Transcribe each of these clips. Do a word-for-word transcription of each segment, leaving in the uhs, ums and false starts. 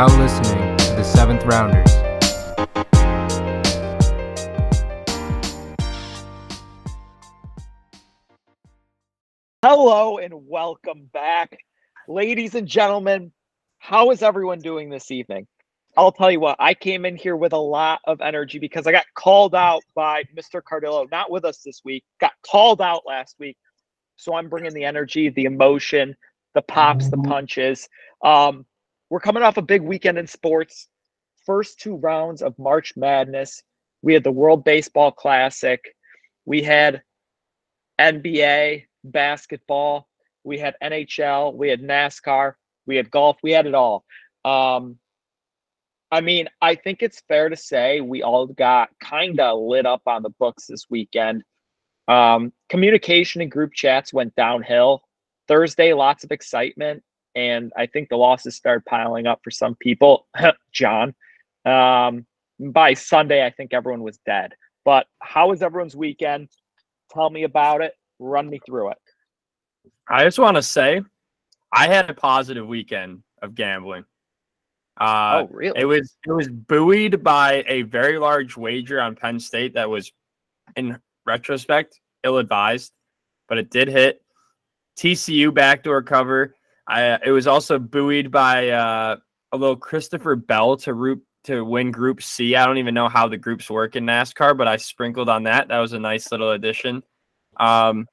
now listening to the Seventh Rounders. Hello and welcome back. Ladies and gentlemen, how is everyone doing this evening? I'll tell you what, I came in here with a lot of energy because I got called out by Mister Cardillo, not with us this week, got called out last week. So I'm bringing the energy, the emotion, the pops, the punches. Um, we're coming off a big weekend in sports. First two rounds of March Madness. We had the World Baseball Classic. We had N B A, basketball. We had N H L, we had NASCAR, we had golf, we had it all. Um, I mean, I think it's fair to say we all got kind of lit up on the books this weekend. Um, communication and group chats went downhill. Thursday, lots of excitement, and I think the losses started piling up for some people. John, um, by Sunday, I think everyone was dead. But how was everyone's weekend? Tell me about it. Run me through it. I just want to say I had a positive weekend of gambling. Uh, oh, really? It was it was buoyed by a very large wager on Penn State that was, in retrospect, ill-advised, but it did hit. T C U backdoor cover. I, it was also buoyed by uh, a little Christopher Bell to root, to win Group C. I don't even know how the groups work in NASCAR, but I sprinkled on that. That was a nice little addition. Um,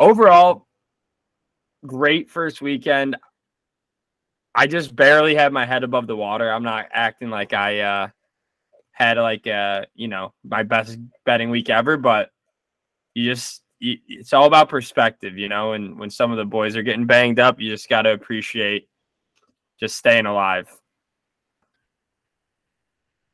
overall, great first weekend. I just barely had my head above the water. I'm not acting like I, uh, had like, uh, you know, my best betting week ever, but you just, you, it's all about perspective, you know, and when some of the boys are getting banged up, you just got to appreciate just staying alive.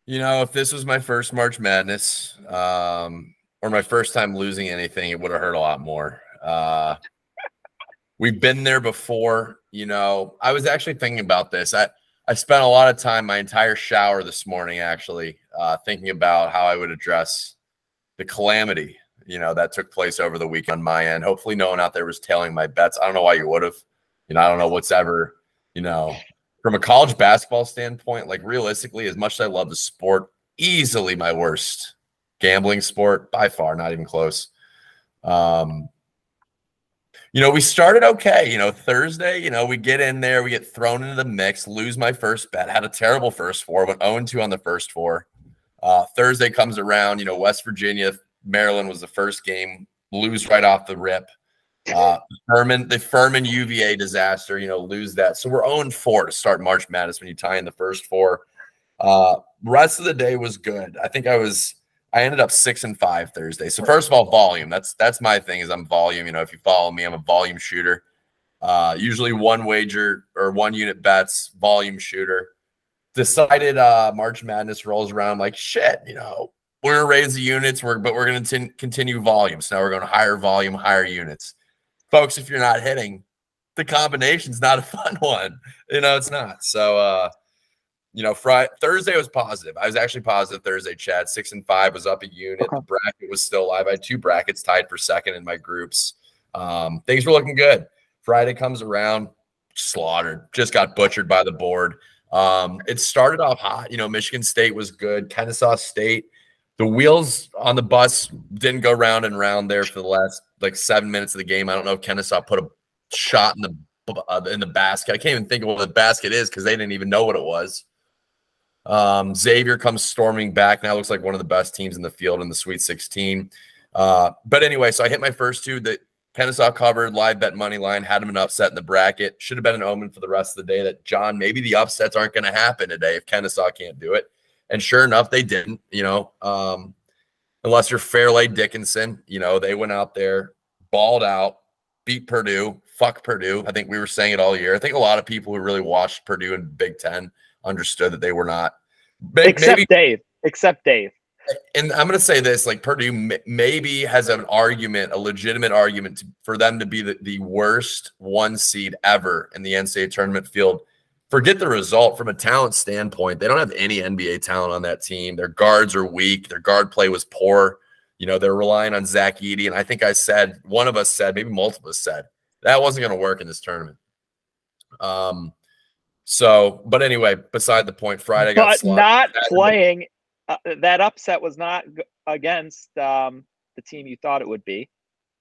You know, if this was my first March Madness, um, or my first time losing anything, it would have hurt a lot more. Uh, we've been there before. You know, I was actually thinking about this. I, I spent a lot of time, my entire shower this morning, actually, uh, thinking about how I would address the calamity, you know, that took place over the week on my end. Hopefully no one out there was tailing my bets. I don't know why you would have. You know, I don't know what's ever, you know, from a college basketball standpoint, like realistically, as much as I love the sport, easily my worst gambling sport, by far, not even close. Um, you know, we started okay. You know, Thursday, you know, we get in there, we get thrown into the mix, lose my first bet, had a terrible first four, went oh and two on the first four. Uh, Thursday comes around, you know, West Virginia, Maryland was the first game, lose right off the rip. Uh, Furman, the Furman U V A disaster, you know, lose that. So we're oh and four to start March Madness when you tie in the first four. Uh, rest of the day was good. I think I was – I ended up six and five Thursday. So first of all, volume. That's that's my thing is I'm volume. You know, if you follow me, I'm a volume shooter. Uh, usually one wager or one unit bets, volume shooter. Decided uh, March Madness rolls around. I'm like, shit, you know, we're going to raise the units, we're, but we're going to continue volume. So now we're going higher volume, higher units. Folks, if you're not hitting, the combination's not a fun one. You know, it's not. So, uh, you know, Friday, Thursday was positive. I was actually positive Thursday, Chad. Six and five was up a unit. Okay. The bracket was still live. I had two brackets tied for second in my groups. Um, things were looking good. Friday comes around, slaughtered. Just got butchered by the board. Um, it started off hot. You know, Michigan State was good. Kennesaw State. The wheels on the bus didn't go round and round there for the last, like, seven minutes of the game. I don't know if Kennesaw put a shot in the, uh, in the basket. I can't even think of what the basket is because they didn't even know what it was. Um, Xavier comes storming back. Now looks like one of the best teams in the field in the Sweet sixteen. Uh, but anyway, so I hit my first two that Kennesaw covered, live bet money line, had him an upset in the bracket. Should have been an omen for the rest of the day that, John, maybe the upsets aren't going to happen today if Kennesaw can't do it. And sure enough, they didn't, you know, um, unless you're Fairleigh Dickinson, you know, they went out there, balled out, beat Purdue, fuck Purdue. I think we were saying it all year. I think a lot of people who really watched Purdue in Big Ten understood that they were not. Maybe, except Dave. Except Dave. And I'm going to say this, like, Purdue maybe has an argument, a legitimate argument to, for them to be the, the worst one seed ever in the N C double A tournament field. Forget the result. From a talent standpoint, they don't have any N B A talent on that team. Their guards are weak. Their guard play was poor. You know, they're relying on Zach Edey. And I think I said, one of us said, maybe multiple of us said, that wasn't going to work in this tournament. Um, So, but anyway, beside the point, Friday got but not playing. Uh, that upset was not against um, the team you thought it would be.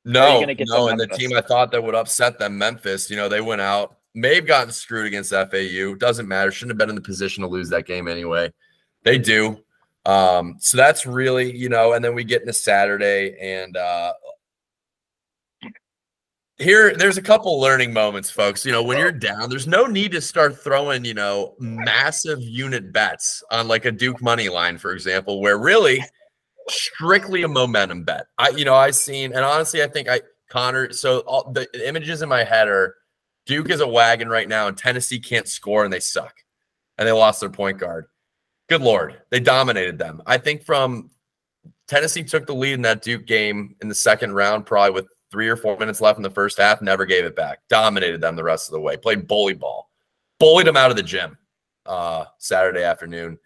No, no, and the team I thought that would upset them, Memphis, you know, they went out. May have gotten screwed against F A U. Doesn't matter. Shouldn't have been in the position to lose that game anyway. They do. Um, so that's really, you know, and then we get into Saturday, and uh, here there's a couple learning moments, folks. You know, when you're down, there's no need to start throwing, you know, massive unit bets on like a Duke money line, for example, where really strictly a momentum bet. I, you know, I've seen, and honestly, I think I, Connor, so all the images in my head are Duke is a wagon right now, and Tennessee can't score, and they suck, and they lost their point guard. Good Lord, they dominated them. I think from Tennessee took the lead in that Duke game in the second round, probably with three or four minutes left in the first half, never gave it back, dominated them the rest of the way, played bully ball, bullied them out of the gym uh, Saturday afternoon.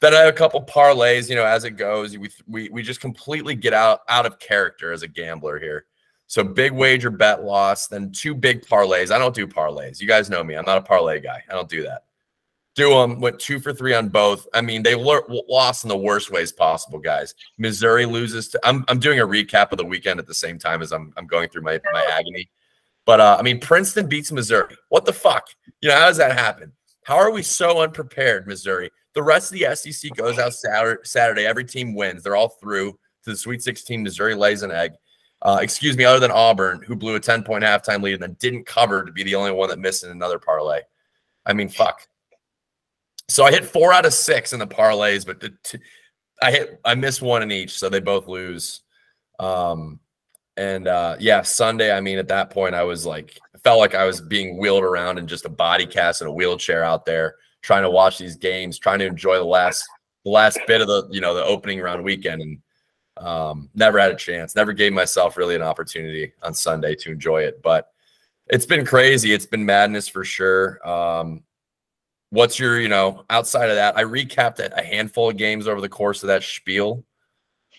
Then I had a couple parlays, you know, as it goes. We, we, we just completely get out, out of character as a gambler here. So big wager bet loss, then two big parlays. I don't do parlays. You guys know me. I'm not a parlay guy. I don't do that. Do them. Went two for three on both. I mean, they lost in the worst ways possible, guys. Missouri loses to. I'm I'm doing a recap of the weekend at the same time as I'm I'm going through my my agony. But uh, I mean, Princeton beats Missouri. What the fuck? You know, how does that happen? How are we so unprepared, Missouri? The rest of the S E C goes out Saturday. Every team wins. They're all through to the Sweet sixteen. Missouri lays an egg. Uh, excuse me, other than Auburn, who blew a ten-point halftime lead and then didn't cover to be the only one that missed in another parlay. I mean, fuck. So I hit four out of six in the parlays, but the t I hit I missed one in each, so they both lose. Um, and uh, yeah, Sunday. I mean, at that point, I was like, I felt like I was being wheeled around in just a body cast in a wheelchair out there, trying to watch these games, trying to enjoy the last the last bit of the you know the opening round weekend, and um, never had a chance. Never gave myself really an opportunity on Sunday to enjoy it. But it's been crazy. It's been madness for sure. Um, What's your, you know, outside of that, I recapped a handful of games over the course of that spiel.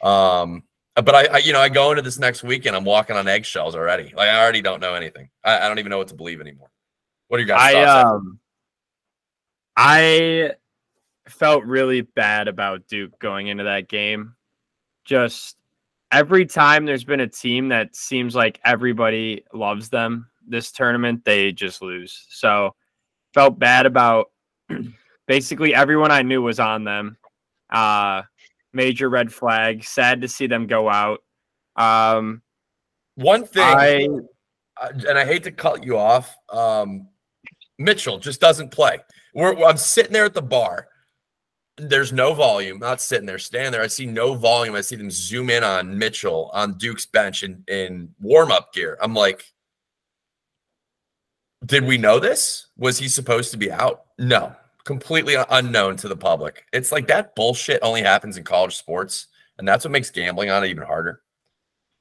Um, but I, I, you know, I go into this next week and I'm walking on eggshells already. Like, I already don't know anything. I, I don't even know what to believe anymore. What are you guys? I, um, I felt really bad about Duke going into that game. Just every time there's been a team that seems like everybody loves them this tournament, they just lose. So felt bad about basically everyone I knew was on them. Uh, major red flag. Sad to see them go out. Um, One thing, I, and I hate to cut you off, um, Mitchell just doesn't play. We're, I'm sitting there at the bar. There's no volume. Not sitting there, standing there. I see no volume. I see them zoom in on Mitchell on Duke's bench in, in warm-up gear. I'm like, did we know this? Was he supposed to be out? No, completely unknown to the public. It's like that bullshit only happens in college sports, and that's what makes gambling on it even harder.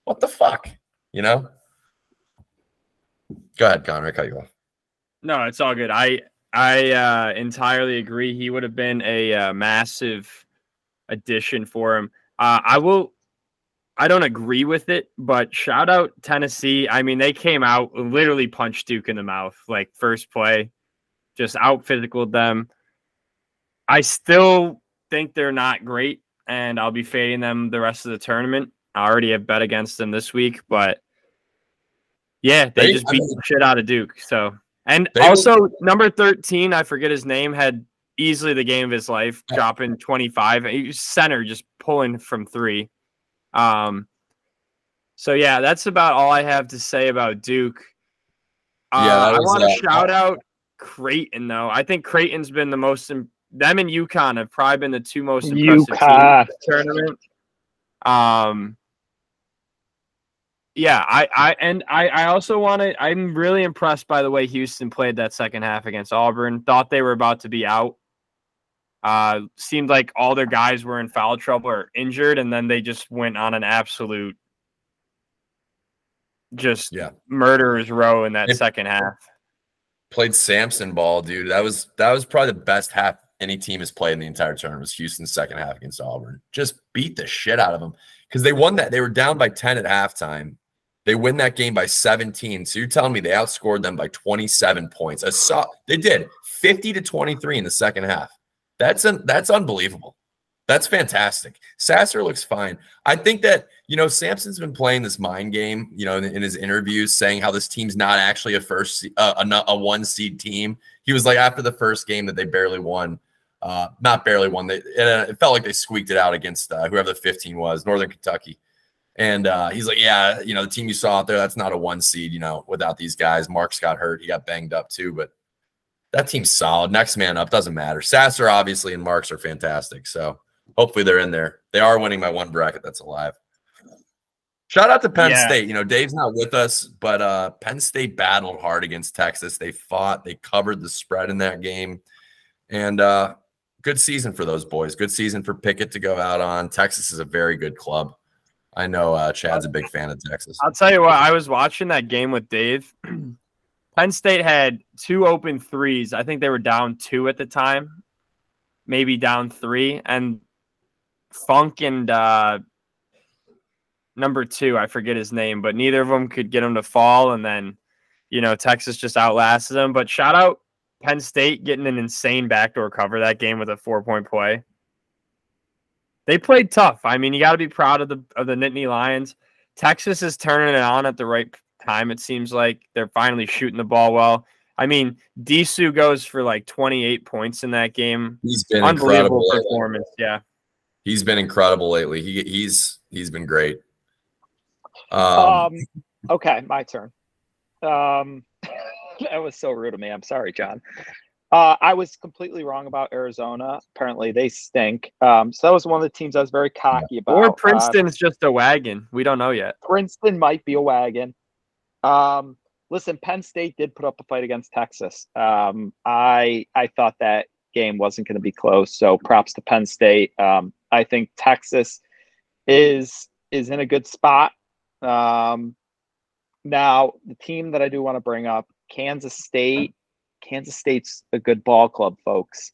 What the fuck? You know? Go ahead, Connor. I cut you off. No, it's all good. I I uh, entirely agree. He would have been a uh, massive addition for him. Uh, I will... I don't agree with it, but shout out Tennessee. I mean, they came out, literally punched Duke in the mouth, like first play, just out physicaled them. I still think they're not great, and I'll be fading them the rest of the tournament. I already have bet against them this week, but yeah, they, they just beat I mean, the shit out of Duke. So, and also were, number thirteen, I forget his name, had easily the game of his life, dropping twenty-five. He was center, just pulling from three. Um, so yeah, that's about all I have to say about Duke. Uh, yeah, I want to shout out Creighton though. I think Creighton's been the most, them and UConn have probably been the two most impressive teams in the tournament. Um, yeah, I, I, and I, I also want to, I'm really impressed by the way Houston played that second half against Auburn. Thought they were about to be out. Uh, seemed like all their guys were in foul trouble or injured, and then they just went on an absolute just yeah. murderer's row in that it second half. Played Samson ball, dude. That was that was probably the best half any team has played in the entire tournament. Was Houston's second half against Auburn. Just beat the shit out of them because they won that. They were down by ten at halftime, They win that game by seventeen. So you're telling me they outscored them by twenty-seven points. I saw they did fifty to twenty-three in the second half. That's un, that's unbelievable. That's fantastic. Sasser looks fine. I think that, you know, Sampson's been playing this mind game, you know, in, in his interviews saying how this team's not actually a first uh, a, a one seed team. He was like, after the first game that they barely won, uh, not barely won. They, it, uh, it felt like they squeaked it out against uh, whoever the fifteen was, Northern Kentucky. And uh, he's like, yeah, you know, the team you saw out there, that's not a one seed, you know, without these guys. Mark's got hurt. He got banged up too, but that team's solid. Next man up, doesn't matter. Sasser, obviously, and Marks are fantastic. So hopefully they're in there. They are winning my one bracket that's alive. Shout out to Penn yeah. State. You know, Dave's not with us, but uh, Penn State battled hard against Texas. They fought. They covered the spread in that game. And uh, good season for those boys. Good season for Pickett to go out on. Texas is a very good club. I know uh, Chad's a big fan of Texas. I'll tell you what, I was watching that game with Dave. Penn State had two open threes. I think they were down two at the time, maybe down three. And Funk and uh, number two, I forget his name, but neither of them could get him to fall. And then, you know, Texas just outlasted them. But shout out Penn State getting an insane backdoor cover that game with a four-point play. They played tough. I mean, you got to be proud of the of the Nittany Lions. Texas is turning it on at the right time, it seems like. They're finally shooting the ball well. I mean, Disu goes for like twenty-eight points in that game. He's been unbelievable incredible performance. Lately. Yeah, he's been incredible lately. He he's he's been great. Um, um okay, my turn. Um, that was so rude of me. I'm sorry, John. Uh, I was completely wrong about Arizona. Apparently, they stink. Um, so that was one of the teams I was very cocky about. Or Princeton's um, just a wagon. We don't know yet. Princeton might be a wagon. Um, listen, Penn State did put up a fight against Texas. Um, I I thought that game wasn't going to be close. So props to Penn State. Um, I think Texas is is in a good spot. Um, now, the team that I do want to bring up, Kansas State. Kansas State's a good ball club, folks.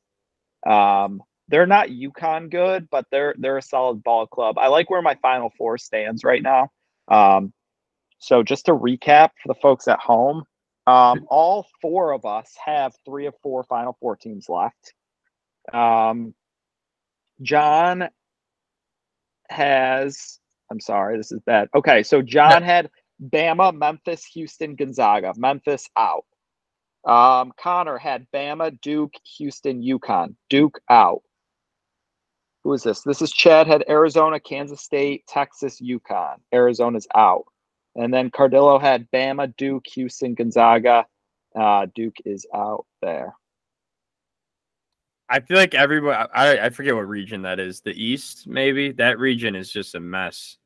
Um, they're not UConn good, but they're they're a solid ball club. I like where my Final Four stands right now. Um, so just to recap for the folks at home, um, all four of us have three or four Final Four teams left. Um, John has – I'm sorry, this is bad. Okay, so John had Bama, Memphis, Houston, Gonzaga. Memphis out. Um, Connor had Bama, Duke, Houston, UConn. Duke out. Who is this? This is Chad had Arizona, Kansas State, Texas, UConn. Arizona's out. And then Cardillo had Bama, Duke, Houston, Gonzaga. Uh, Duke is out there. I feel like everybody, I, I forget what region that is. The East, maybe? That region is just a mess.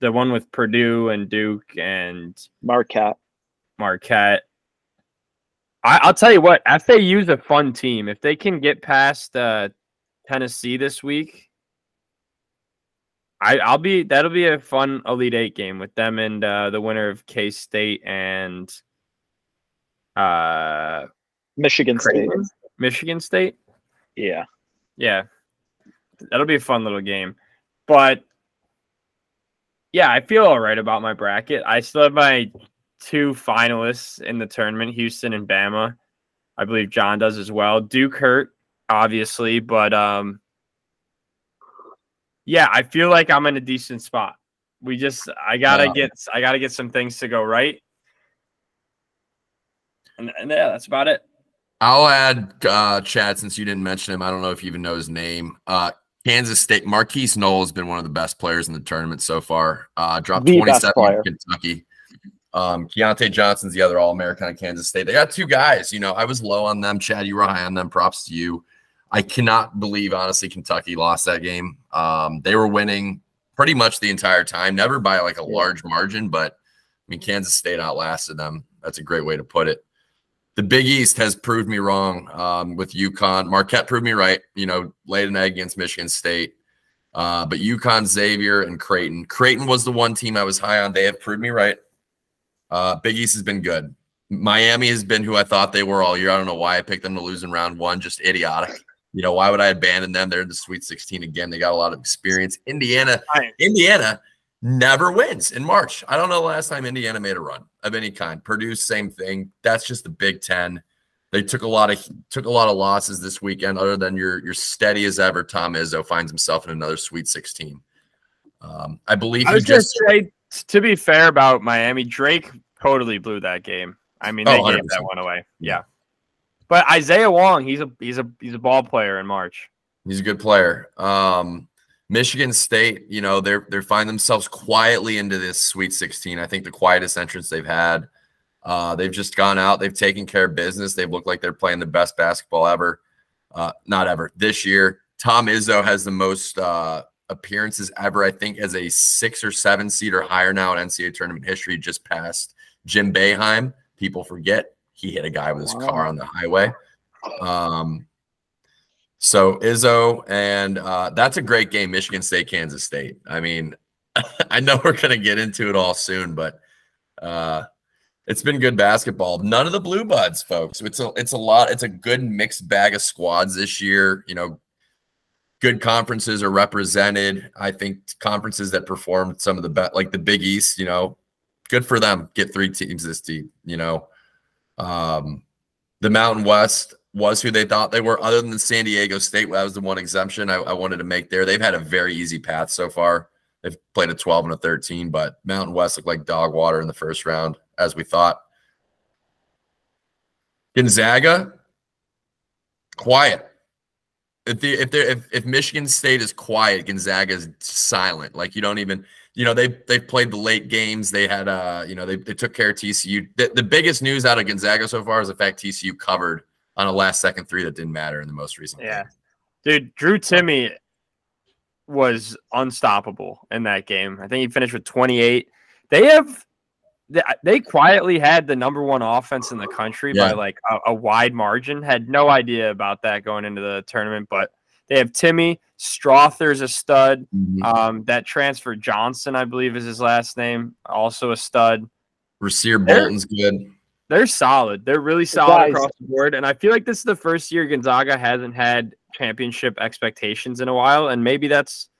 The one with Purdue and Duke and Marquette. Marquette. I, I'll tell you what, F A U's a fun team. If they can get past uh, Tennessee this week, I, I'll be that'll be a fun Elite Eight game with them and uh, the winner of K State and uh, Michigan Creighton? State. Michigan State, yeah, yeah, that'll be a fun little game. But yeah, I feel all right about my bracket. I still have my two finalists in the tournament, Houston and Bama. I believe John does as well. Duke hurt, obviously, but um, yeah, I feel like I'm in a decent spot. We just, I gotta yeah. get, I gotta get some things to go right, and, and yeah, that's about it. I'll add, uh, Chad, since you didn't mention him, I don't know if you even know his name. Uh, Kansas State, Marquise Knoll has been one of the best players in the tournament so far. Uh, dropped the twenty-seven in Kentucky. Um, Keontae Johnson's the other All-American at Kansas State. They got two guys. You know, I was low on them. Chad, you were high on them. Props to you. I cannot believe, honestly, Kentucky lost that game. Um, they were winning pretty much the entire time, never by like a large margin, but I mean, Kansas State outlasted them. That's a great way to put it. The Big East has proved me wrong um, with UConn. Marquette proved me right, you know, laid an egg against Michigan State. Uh, but UConn, Xavier, and Creighton. Creighton was the one team I was high on. They have proved me right. Uh, Big East has been good. Miami has been who I thought they were all year. I don't know why I picked them to lose in round one. Just idiotic. You know, why would I abandon them? They're in the Sweet sixteen again. They got a lot of experience. Indiana, Indiana never wins in March. I don't know the last time Indiana made a run of any kind. Purdue, same thing. That's just the Big Ten. They took a lot of took a lot of losses this weekend. Other than your your steady as ever, Tom Izzo finds himself in another Sweet sixteen. Um, I believe. I was just saying, to be fair about Miami, Drake totally blew that game. I mean, they oh, gave that one away. Yeah, but Isaiah Wong, he's a he's a he's a ball player in March. He's a good player. Um, Michigan State, you know, they're they're finding themselves quietly into this Sweet sixteen. I think the quietest entrance they've had. Uh, they've just gone out. They've taken care of business. They've looked like they're playing the best basketball ever. Uh, not ever. This year, Tom Izzo has the most uh, appearances ever, I think, as a six or seven seed or higher now in N C double A tournament history, just past Jim Boeheim. People forget he hit a guy with his wow. car on the highway. Um, so Izzo, and uh, that's a great game, Michigan State, Kansas State. I mean, I know we're going to get into it all soon, but uh, – it's been good basketball. None of the blue buds, folks. It's a, it's a lot. It's a good mixed bag of squads this year. You know, good conferences are represented. I think conferences that performed some of the best, like the Big East, you know, good for them. Get three teams this deep, you know. Um, the Mountain West was who they thought they were, other than San Diego State. That was the one exemption I, I wanted to make there. They've had a very easy path so far. They've played a twelve and a thirteen, but Mountain West looked like dog water in the first round, as we thought. Gonzaga, quiet. If the, if, if if Michigan State is quiet, Gonzaga is silent. Like, you don't even, you know, they they played the late games. They had, uh, you know, they they took care of T C U. The, the biggest news out of Gonzaga so far is the fact T C U covered on a last second three that didn't matter in the most recent game. Yeah, dude, Drew Timme was unstoppable in that game. I think he finished with twenty-eight. They have. They quietly had the number one offense in the country yeah. by like a, a wide margin. Had no idea about that going into the tournament, but they have Timme. Strother's a stud. Mm-hmm. um, that transfer Johnson, I believe is his last name, also a stud. Rasir Bolton's good. They're solid. They're really solid across the board, and I feel like this is the first year Gonzaga hasn't had championship expectations in a while, and maybe that's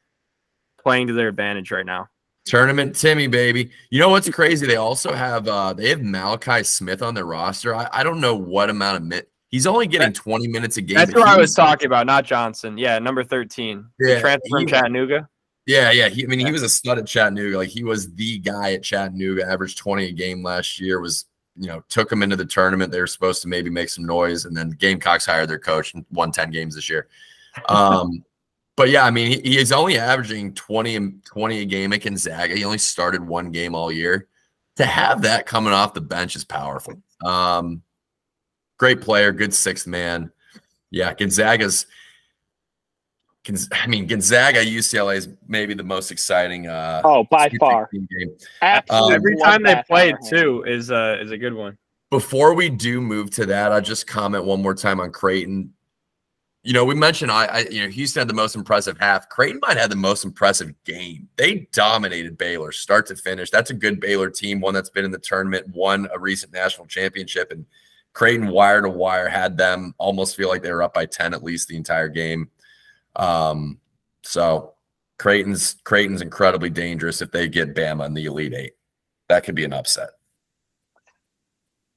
playing to their advantage right now. Tournament Timme, baby. You know what's crazy? They also have uh, they have Malachi Smith on their roster. I, I don't know what amount of minutes. He's only getting that's, twenty minutes a game. That's what I was talking about, not Johnson. Yeah, number thirteen. Yeah, transfer from Chattanooga. Yeah, yeah. He, I mean, he was a stud at Chattanooga. Like, he was the guy at Chattanooga. Averaged twenty a game last year. Was, you know, took him into the tournament. They were supposed to maybe make some noise, and then Gamecocks hired their coach and won ten games this year. Um But, yeah, I mean, he, he's only averaging twenty, twenty a game at Gonzaga. He only started one game all year. To have that coming off the bench is powerful. Um, great player, good sixth man. Yeah, Gonzaga's – I mean, Gonzaga, U C L A is maybe the most exciting. Uh, oh, by far. Game. Absolutely. Um, Every time they played, too, is, uh, is a good one. Before we do move to that, I'll just comment one more time on Creighton. You know, we mentioned I, I, you know, Houston had the most impressive half. Creighton might have the most impressive game. They dominated Baylor start to finish. That's a good Baylor team, one that's been in the tournament, won a recent national championship, and Creighton wire to wire had them almost feel like they were up by ten at least the entire game. Um, so Creighton's Creighton's incredibly dangerous if they get Bama in the Elite Eight. That could be an upset.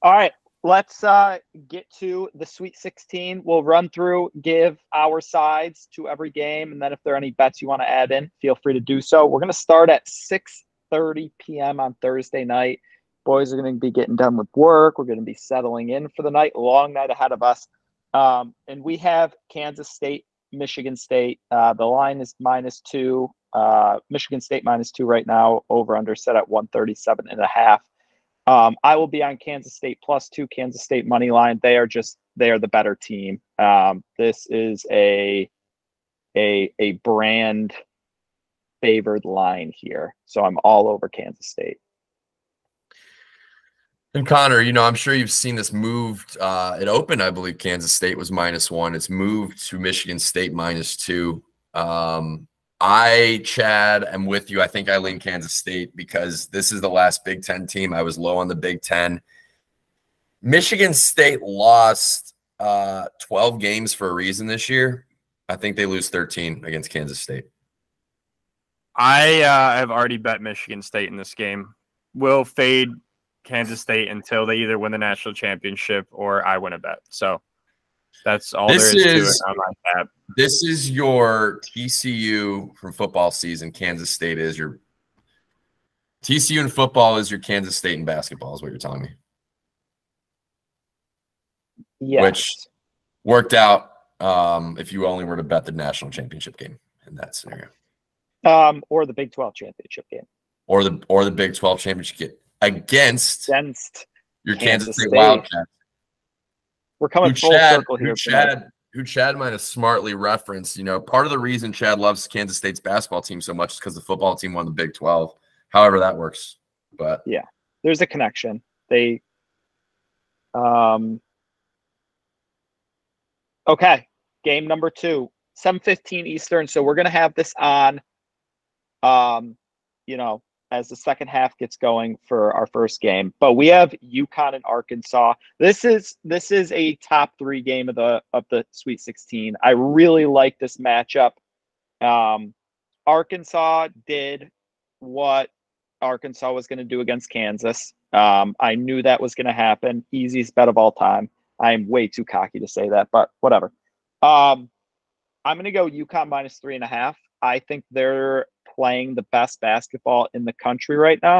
All right. Let's uh, get to the Sweet sixteen. We'll run through, give our sides to every game, and then if there are any bets you want to add in, feel free to do so. We're going to start at six thirty p m on Thursday night. Boys are going to be getting done with work. We're going to be settling in for the night. Long night ahead of us. Um, and we have Kansas State, Michigan State. Uh, the line is minus two. Uh, Michigan State minus two right now. Over under set at one thirty-seven and a half. Um, I will be on Kansas State plus two, Kansas State money line. They are just, they are the better team. Um, this is a, a, a brand favored line here. So I'm all over Kansas State. And Connor, you know, I'm sure you've seen this moved. Uh, it opened, I believe Kansas State was minus one. It's moved to Michigan State minus two. Um, I, Chad, am with you. I think I lean Kansas State because this is the last Big Ten team. I was low on the Big Ten. Michigan State lost uh, twelve games for a reason this year. I think they lose thirteen against Kansas State. I uh, have already bet Michigan State in this game. We'll fade Kansas State until they either win the national championship or I win a bet. So that's all this there is, is to it on my tab. This is your T C U from football season. Kansas State is your T C U in football is your Kansas State in basketball is what you're telling me. Yes. Which worked out um, if you only were to bet the national championship game in that scenario. Um, or the Big twelve championship game. Or the or the Big twelve championship game against, against your Kansas, Kansas State, State Wildcats. We're coming full circle here. Who Chad, who Chad might have smartly referenced, you know, part of the reason Chad loves Kansas State's basketball team so much is because the football team won the Big twelve. However that works. But yeah, there's a connection. They um okay, game number two, seven fifteen Eastern. So we're gonna have this on um, you know, as the second half gets going for our first game. But we have UConn and Arkansas. This is this is a top three game of the of the Sweet sixteen. I really like this matchup. Um, Arkansas did what Arkansas was going to do against Kansas. Um, I knew that was going to happen. Easiest bet of all time. I am way too cocky to say that, but whatever. Um, I'm going to go UConn minus three and a half. I think they're playing the best basketball in the country right now.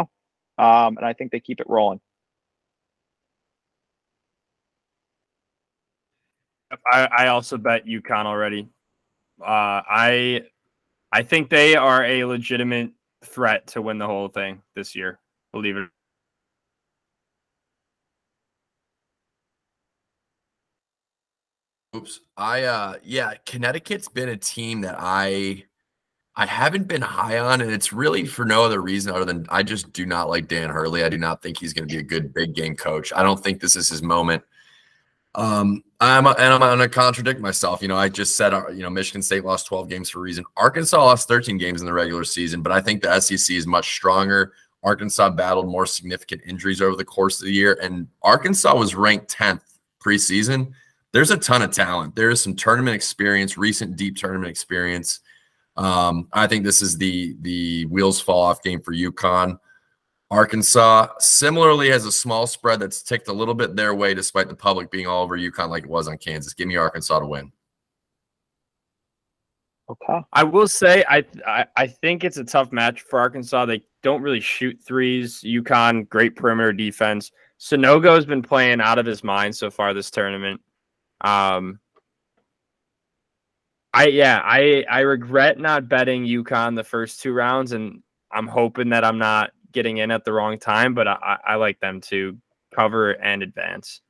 Um, and I think they keep it rolling. I, I also bet UConn already. Uh, I, I think they are a legitimate threat to win the whole thing this year. Believe it. Oops. I, uh, yeah, Connecticut's been a team that I, I haven't been high on, and it's really for no other reason other than I just do not like Dan Hurley. I do not think he's going to be a good big game coach. I don't think this is his moment. Um, I'm and I'm going to contradict myself. You know, I just said, you know, Michigan State lost twelve games for a reason. Arkansas lost thirteen games in the regular season, but I think the S E C is much stronger. Arkansas battled more significant injuries over the course of the year, and Arkansas was ranked tenth preseason. There's a ton of talent. There is some tournament experience, recent deep tournament experience. Um, I think this is the the wheels fall off game for UConn. Arkansas similarly has a small spread that's ticked a little bit their way despite the public being all over UConn like it was on Kansas. Give me Arkansas to win. Okay. I will say I, I I think it's a tough match for Arkansas. They don't really shoot threes. UConn, great perimeter defense. Sanogo has been playing out of his mind so far this tournament. Um, I yeah, I I regret not betting UConn the first two rounds, and I'm hoping that I'm not getting in at the wrong time, but I, I like them to cover and advance.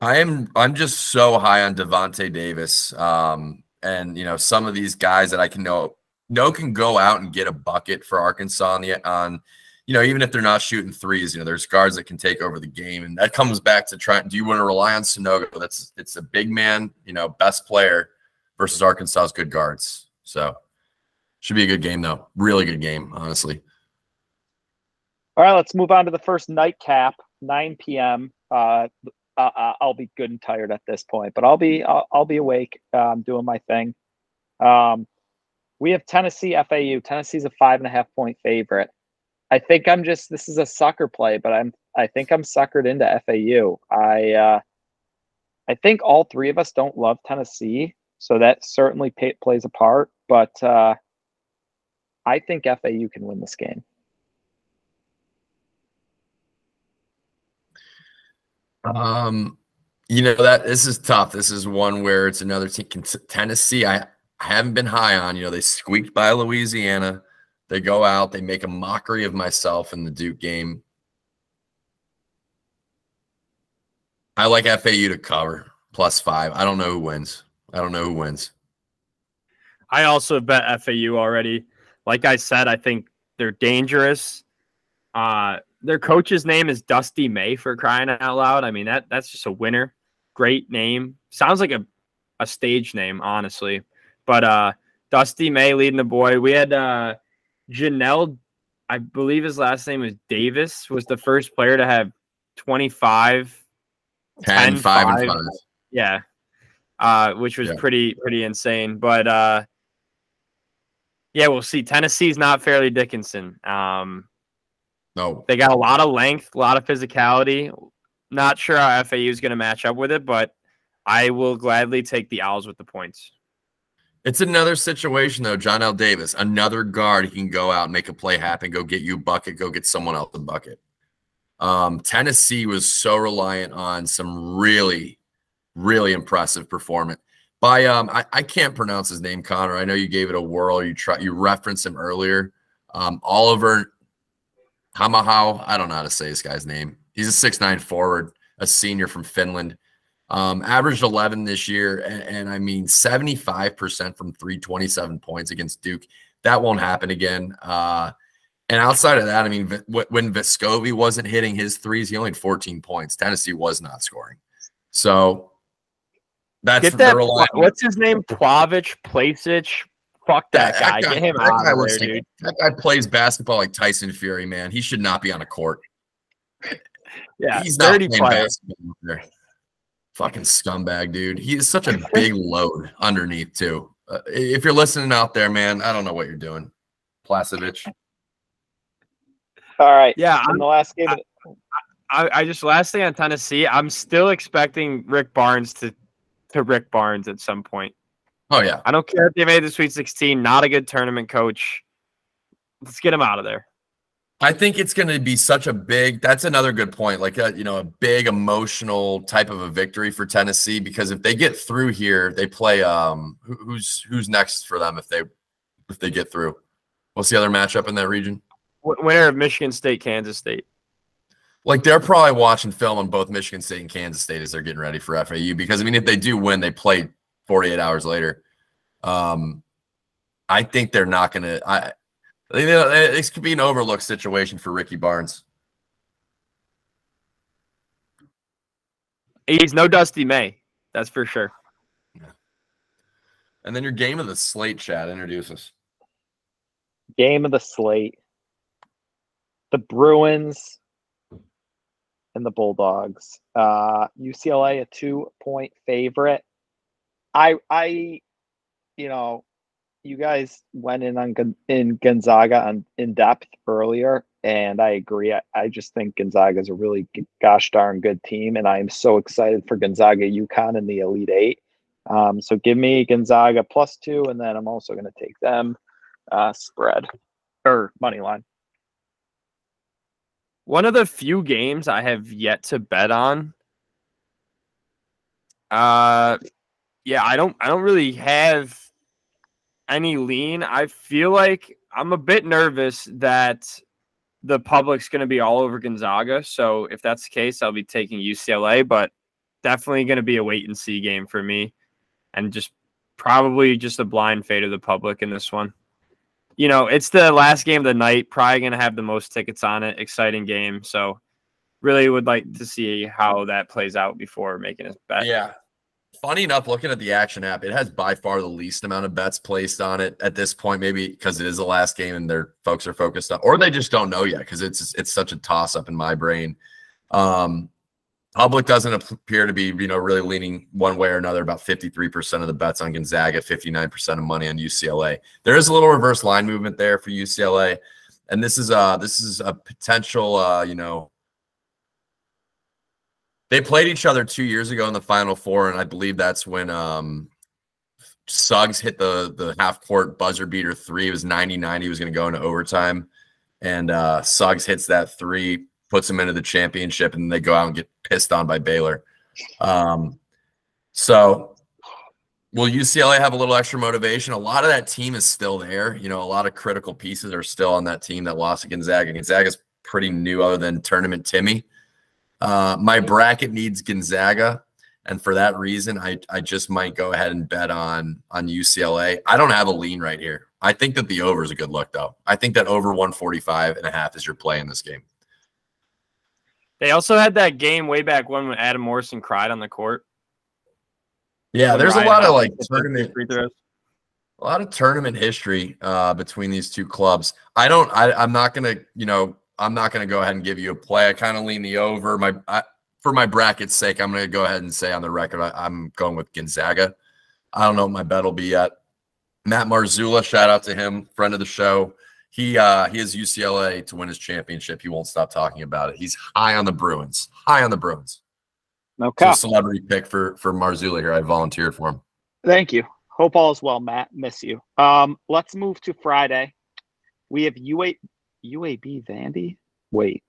I am I'm just so high on Devontae Davis, um, and you know some of these guys that I can know know can go out and get a bucket for Arkansas on the on, you know, even if they're not shooting threes, you know, there's guards that can take over the game, and that comes back to trying. Do you want to rely on Sanogo? That's it's a big man, you know, best player versus Arkansas's good guards, so should be a good game though. Really good game, honestly. All right, let's move on to the first nightcap, nine p m Uh, uh, I'll be good and tired at this point, but I'll be I'll, I'll be awake, um, doing my thing. Um, we have Tennessee F A U. Tennessee's a five and a half point favorite. I think I'm just this is a sucker play, but I'm I think I'm suckered into F A U. I uh, I think all three of us don't love Tennessee, so that certainly pay, plays a part. But uh, I think F A U can win this game. Um, you know that this is tough. This is one where it's another team. Tennessee, I, I haven't been high on. You know, they squeaked by Louisiana. They go out. They make a mockery of myself in the Duke game. I like F A U to cover plus five. I don't know who wins. I don't know who wins. I also bet F A U already. Like I said, I think they're dangerous. Uh. Their coach's name is Dusty May, for crying out loud. I mean, that that's just a winner. Great name. Sounds like a, a stage name, honestly. But uh, Dusty May leading the boy. We had uh, Janelle, I believe his last name was Davis, was the first player to have twenty-five. ten, ten five, five, and five. Yeah, uh, which was yeah. pretty pretty insane. But uh, Yeah, we'll see. Tennessee's not Fairleigh Dickinson. Um, no. They got a lot of length, a lot of physicality. Not sure how F A U is going to match up with it, but I will gladly take the Owls with the points. It's another situation, though. John L. Davis, another guard. He can go out and make a play happen, go get you a bucket, go get someone else a bucket. Um, Tennessee was so reliant on some really, really impressive performance. By um, I, I can't pronounce his name, Connor. I know you gave it a whirl. You try, you referenced him earlier. Um, Oliver Hamahau. I don't know how to say this guy's name. He's a six nine forward, a senior from Finland. Um, averaged eleven this year, and, and I mean seventy-five percent from three, twenty-seven points against Duke. That won't happen again. Uh, and outside of that, I mean, v- when Vescovi wasn't hitting his threes, he only had fourteen points. Tennessee was not scoring. So that's Get that, what's his name? Plavich, Placich. Fuck that, that guy. That guy. Get him that out guy of there, dude. That guy plays basketball like Tyson Fury, man. He should not be on a court. Yeah, he's not playing basketball there. Fucking scumbag, dude. He is such a big load underneath, too. Uh, if you're listening out there, man, I don't know what you're doing. Placevich. All right. Yeah. I'm the last game. I, I, I just, last thing on Tennessee, I'm still expecting Rick Barnes to, to Rick Barnes at some point. Oh, yeah. I don't care if they made the Sweet sixteen. Not a good tournament coach. Let's get him out of there. I think it's going to be such a big – that's another good point, like a, you know, a big emotional type of a victory for Tennessee, because if they get through here, they play um, – who's who's next for them if they if they get through? What's the other matchup in that region? Winner of Michigan State, Kansas State. Like, they're probably watching film on both Michigan State and Kansas State as they're getting ready for F A U, because, I mean, if they do win, they play forty-eight hours later. Um, I think they're not going to – You know, this could be an overlooked situation for Ricky Barnes. He's no Dusty May, that's for sure. Yeah. And then your game of the slate, Chad, introduce us. Game of the slate. The Bruins and the Bulldogs. Uh, U C L A, a two-point favorite. I, I, you know... You guys went in on in Gonzaga on, in depth earlier, and I agree. I, I just think Gonzaga is a really gosh darn good team, and I am so excited for Gonzaga, UConn, in the Elite Eight. Um, so give me Gonzaga plus two, and then I'm also going to take them uh, spread or money line. One of the few games I have yet to bet on. Uh, yeah, I don't. I don't really have any lean. I feel like I'm a bit nervous that the public's going to be all over Gonzaga. So if that's the case, I'll be taking U C L A, but definitely going to be a wait and see game for me. And just probably just a blind fade of the public in this one. You know, it's the last game of the night, probably going to have the most tickets on it. Exciting game. So really would like to see how that plays out before making a bet. Yeah. Funny enough, looking at the Action app, it has by far the least amount of bets placed on it at this point, maybe because it is the last game and their folks are focused on, or they just don't know yet because it's it's such a toss-up in my brain. Um, public doesn't appear to be, you know, really leaning one way or another. About fifty-three percent of the bets on Gonzaga, fifty-nine percent of money on U C L A. There is a little reverse line movement there for U C L A, and this is uh this is a potential, uh, you know, they played each other two years ago in the Final Four, and I believe that's when um, Suggs hit the the half-court buzzer-beater three. It was ninety-nine. He was going to go into overtime, and uh, Suggs hits that three, puts him into the championship, and they go out and get pissed on by Baylor. Um, so will U C L A have a little extra motivation? A lot of that team is still there. You know, a lot of critical pieces are still on that team that lost to Gonzaga. Gonzaga's pretty new other than Tournament Timme. Uh, my bracket needs Gonzaga, and for that reason, I, I just might go ahead and bet on, on U C L A. I don't have a lean right here. I think that the over is a good look, though. I think that over one forty-five and a half is your play in this game. They also had that game way back when when Adam Morrison cried on the court. Yeah, there's Ryan a lot of like tournament free throws. A lot of tournament history uh, between these two clubs. I don't. I, I'm not gonna. You know. I'm not going to go ahead and give you a play. I kind of lean the over. My I, for my bracket's sake, I'm going to go ahead and say on the record, I, I'm going with Gonzaga. I don't know what my bet will be yet. Matt Marzullo, shout out to him, friend of the show. He uh, he has U C L A to win his championship. He won't stop talking about it. He's high on the Bruins. High on the Bruins. Okay. So celebrity pick for for Marzullo here. I volunteered for him. Thank you. Hope all is well, Matt. Miss you. Um, let's move to Friday. We have U A B Vandy. Wait.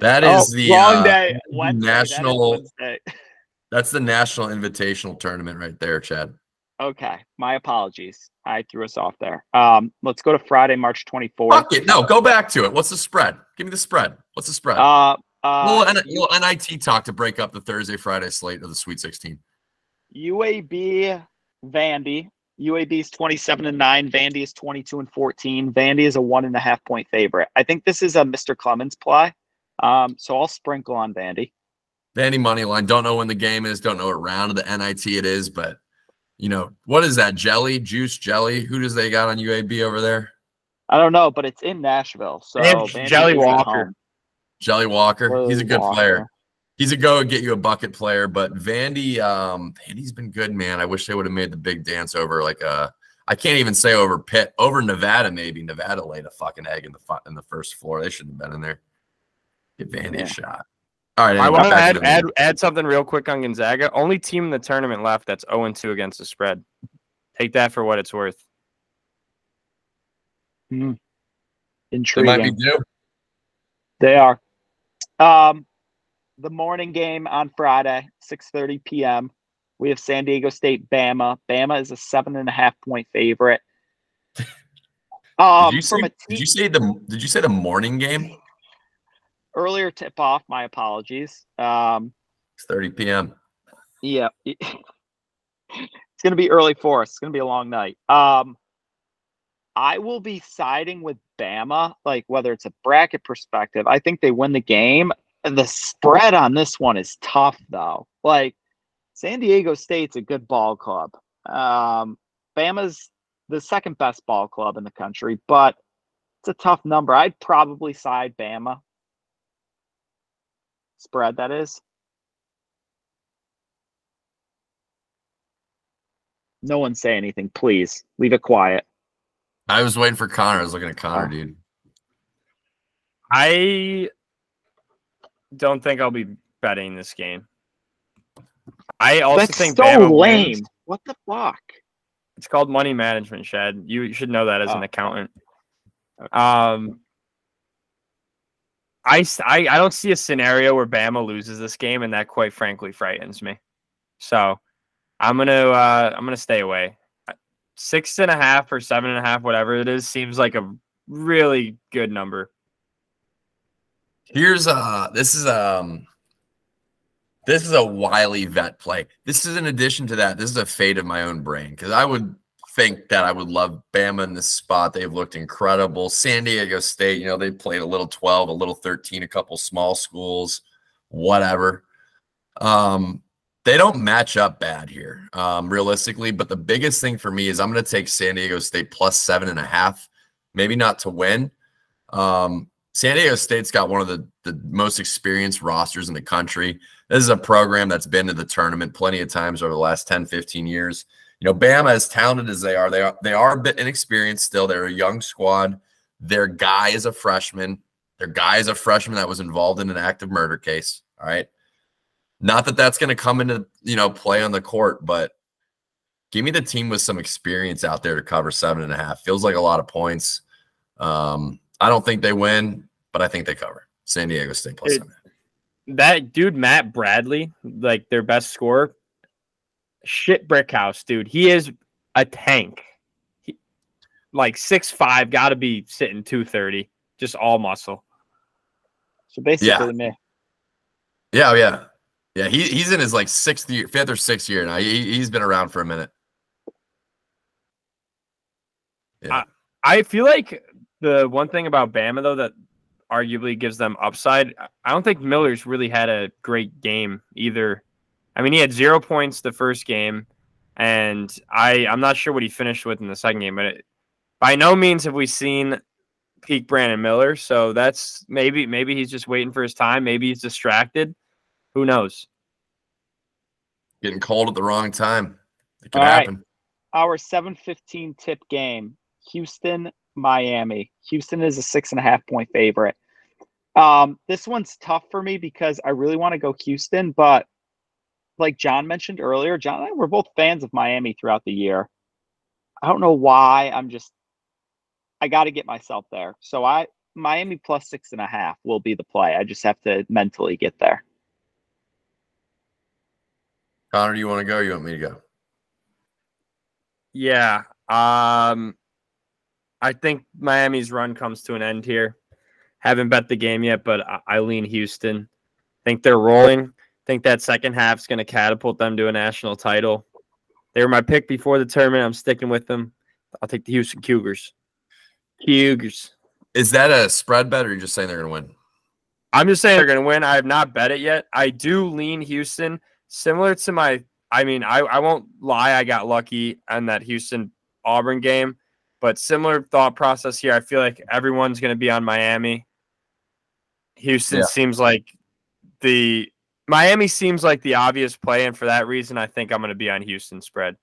That is oh, the long uh, day. Wednesday. National. That is Wednesday. That's the National Invitational Tournament right there, Chad. Okay, my apologies. I threw us off there. Um, let's go to Friday, March twenty-fourth. Fuck it. No, go back to it. What's the spread? Give me the spread. What's the spread? Uh, uh, a little, a little N I T talk to break up the Thursday, Friday slate of the Sweet sixteen. U A B, Vandy. U A B is twenty-seven and nine. Vandy is twenty-two and fourteen. Vandy is a one and a half point favorite. I think this is a Mister Clemens play. Um, so I'll sprinkle on Vandy. Vandy money line. Don't know when the game is. Don't know what round of the N I T it is, but you know, what is that? Jelly, juice, jelly. Who does they got on U A B over there? I don't know, but it's in Nashville. So Jelly Walker. Jelly Walker. He's a good Walker. player. He's a go get you a bucket player. But Vandy, um, Vandy's been good, man. I wish they would have made the big dance over like uh I can't even say over Pitt, over Nevada, maybe. Nevada laid a fucking egg in the in the first floor. They shouldn't have been in there. Get Vandy yeah. a shot. All right, I want to add, add, add something real quick on Gonzaga. Only team in the tournament left that's oh and two against the spread. Take that for what it's worth. Mm. Intriguing. They might be due. They are. Um, the morning game on Friday, six thirty p m We have San Diego State, Bama. Bama is a seven and a half point favorite. Um, did, you from say, a team, did, you say the, did you say the morning game? Earlier tip off, my apologies. Um, it's thirty p m Yeah. It's going to be early for us. It's going to be a long night. Um, I will be siding with Bama, like whether it's a bracket perspective. I think they win the game. The spread on this one is tough, though. Like, San Diego State's a good ball club. Um, Bama's the second best ball club in the country, but it's a tough number. I'd probably side Bama. Spread that is. No one say anything, please. Leave it quiet. I was waiting for Connor. I was looking at Connor, oh. dude. I don't think I'll be betting this game. I also That's think so Bama lame. Wins. What the fuck? It's called money management, Shad. You should know that as oh. an accountant. Okay. Um. I, I, I don't see a scenario where Bama loses this game, and that quite frankly frightens me. So I'm gonna uh, I'm gonna stay away. Six and a half or seven and a half, whatever it is, seems like a really good number. Here's uh this is um this is a wily vet play. This is in addition to that. This is a fate of my own brain because I would think that I would love Bama in this spot. They've looked incredible. San Diego State, you know, they played a little twelve, a little thirteen, a couple small schools, whatever. Um, they don't match up bad here, um, realistically. But the biggest thing for me is I'm going to take San Diego State plus seven and a half, maybe not to win. Um, San Diego State's got one of the, the most experienced rosters in the country. This is a program that's been to the tournament plenty of times over the last ten, fifteen years. You know, Bama, as talented as they are, they are they are a bit inexperienced still. They're a young squad. Their guy is a freshman. Their guy is a freshman that was involved in an active murder case. All right. Not that that's going to come into, you know, play on the court, but give me the team with some experience out there to cover seven and a half. Feels like a lot of points. Um, I don't think they win, but I think they cover. San Diego State plus seven. That dude, Matt Bradley, like their best scorer. Shit brick house, dude. He is a tank. He, like six five, got to be sitting two thirty. Just all muscle. So basically me. Yeah, yeah. Yeah, yeah he, he's in his like sixth year, fifth or sixth year now. He, he's been around for a minute. Yeah. I, I feel like the one thing about Bama, though, that arguably gives them upside, I don't think Miller's really had a great game either. I mean, he had zero points the first game, and I, I'm not sure what he finished with in the second game, but it, by no means have we seen peak Brandon Miller, so that's maybe maybe he's just waiting for his time. Maybe he's distracted. Who knows? Getting cold at the wrong time. It can All happen. Right. our seven fifteen tip game, Houston, Miami. Houston is a six and a half point favorite. Um, this one's tough for me because I really want to go Houston, but like John mentioned earlier, John and I were both fans of Miami throughout the year. I don't know why. I'm just, I got to get myself there. So I, Miami plus six and a half will be the play. I just have to mentally get there. Connor, do you want to go? You want me to go? Yeah. Um, I think Miami's run comes to an end here. Haven't bet the game yet, but I, I lean Houston. Think they're rolling. Think that second half's going to catapult them to a national title. They were my pick before the tournament. I'm sticking with them. I'll take the Houston Cougars. Cougars. Is that a spread bet, or are you just saying they're going to win? I'm just saying they're going to win. I have not bet it yet. I do lean Houston. Similar to my – I mean, I, I won't lie. I got lucky on that Houston-Auburn game. But similar thought process here. I feel like everyone's going to be on Miami. Houston yeah. seems like the – Miami seems like the obvious play, and for that reason, I think I'm going to be on Houston spread.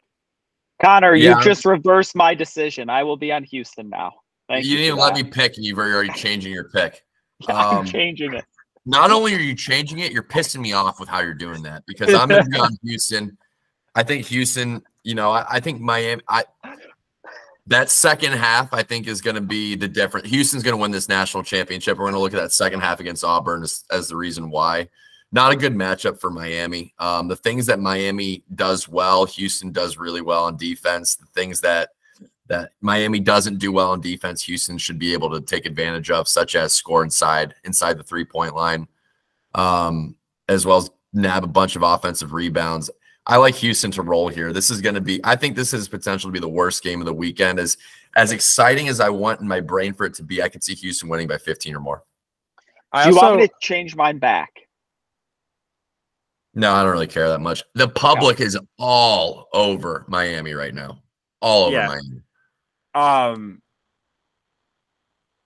Connor, yeah, you I'm... just reversed my decision. I will be on Houston now. Thank you you didn't let that. me pick, and you've already changing your pick. Yeah, um, I'm changing it. Not only are you changing it, you're pissing me off with how you're doing that, because I'm going to be on Houston. I think Houston, you know, I, I think Miami, I, that second half, I think, is going to be the difference. Houston's going to win this national championship. We're going to look at that second half against Auburn as, as the reason why. Not a good matchup for Miami. Um, the things that Miami does well, Houston does really well on defense. The things that that Miami doesn't do well in defense, Houston should be able to take advantage of, such as score inside inside the three-point line, um, as well as nab a bunch of offensive rebounds. I like Houston to roll here. This is going to be – I think this is potentially be the worst game of the weekend. As, as exciting as I want in my brain for it to be, I could see Houston winning by fifteen or more. I do also, you want me to change mine back? No, I don't really care that much. The public yeah. is all over Miami right now. All over yeah. Miami. Um,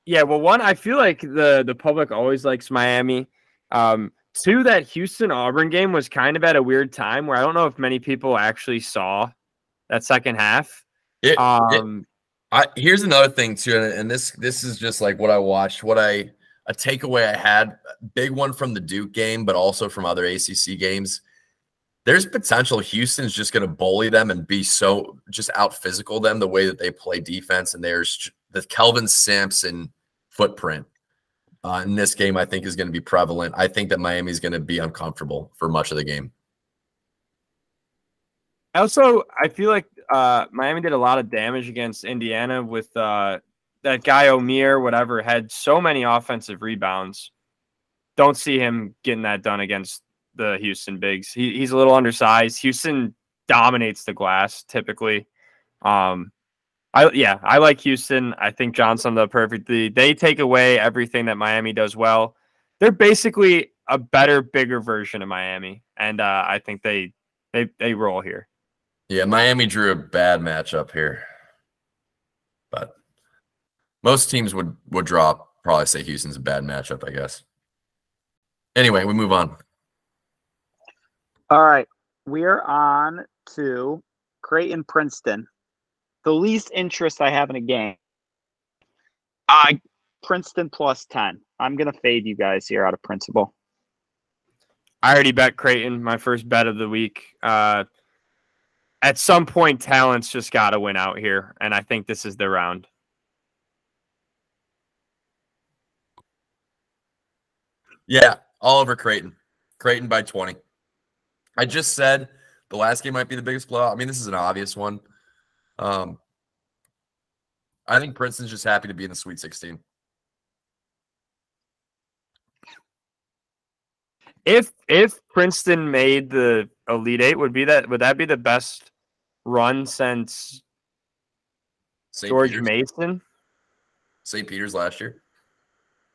yeah, well, one, I feel like the, the public always likes Miami. Um, two, that Houston-Auburn game was kind of at a weird time where I don't know if many people actually saw that second half. It, um, it, I, here's another thing, too, and, and this this is just like what I watched, what I a takeaway I had, big one from the Duke game, but also from other A C C games. There's potential Houston's just going to bully them and be so just out physical them the way that they play defense. And there's the Kelvin Sampson footprint uh, in this game, I think, is going to be prevalent. I think that Miami's going to be uncomfortable for much of the game. Also, I feel like uh, Miami did a lot of damage against Indiana with uh, that guy Omir, whatever, had so many offensive rebounds. Don't see him getting that done against the Houston bigs. He, he's a little undersized. Houston dominates the glass typically. Um, I yeah, I like Houston. I think John summed up perfectly. They take away everything that Miami does well. They're basically a better, bigger version of Miami, and uh, I think they they they roll here. Yeah, Miami drew a bad matchup here, but most teams would would draw. Probably say Houston's a bad matchup, I guess. Anyway, we move on. All right, we are on to Creighton Princeton. The least interest I have in a game. I Princeton plus ten. I'm going to fade you guys here out of principle. I already bet Creighton, my first bet of the week. Uh, at some point, talent's just got to win out here, and I think this is the round. Yeah, all over Creighton. Creighton by twenty. I just said the last game might be the biggest blowout. I mean, this is an obvious one. Um, I think Princeton's just happy to be in the Sweet sixteen. If if Princeton made the Elite Eight, would be that would that be the best run since George Mason? Saint Peter's last year.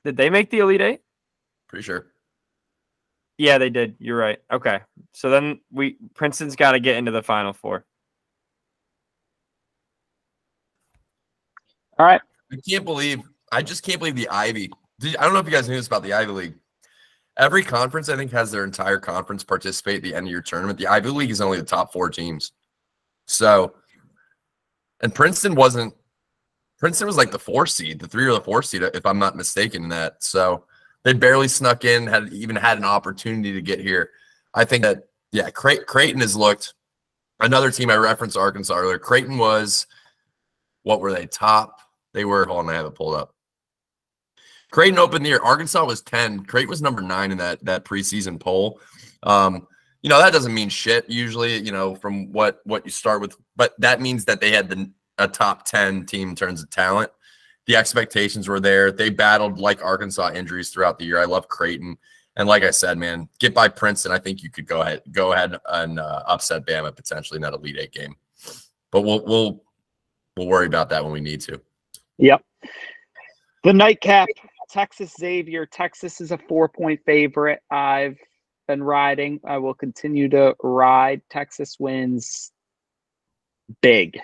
Did they make the Elite Eight? Pretty sure. Yeah, they did. You're right. Okay. So then we Princeton's got to get into the Final Four. All right. I can't believe – I just can't believe the Ivy. Did, I don't know if you guys knew this about the Ivy League. Every conference, I think, has their entire conference participate at the end of your tournament. The Ivy League is only the top four teams. So And Princeton wasn't – Princeton was like the four seed, the three or the four seed, if I'm not mistaken in that. So they barely snuck in, had even had an opportunity to get here. I think that, yeah, Cre- Creighton has looked – another team I referenced Arkansas earlier. Creighton was – what were they, top? They were – hold on, I have it pulled up. Creighton opened the year. Arkansas was ten. Creighton was number nine in that that preseason poll. Um, you know, that doesn't mean shit usually, you know, from what, what you start with. But that means that they had the, a top ten team in terms of talent. The expectations were there. They battled, like Arkansas, injuries throughout the year. I love Creighton. And like I said, man, get by Princeton. I think you could go ahead go ahead and uh, upset Bama potentially in that Elite Eight game. But we'll, we'll, we'll worry about that when we need to. Yep. The nightcap. Texas Xavier. Texas is a four-point favorite. I've been riding. I will continue to ride. Texas wins big.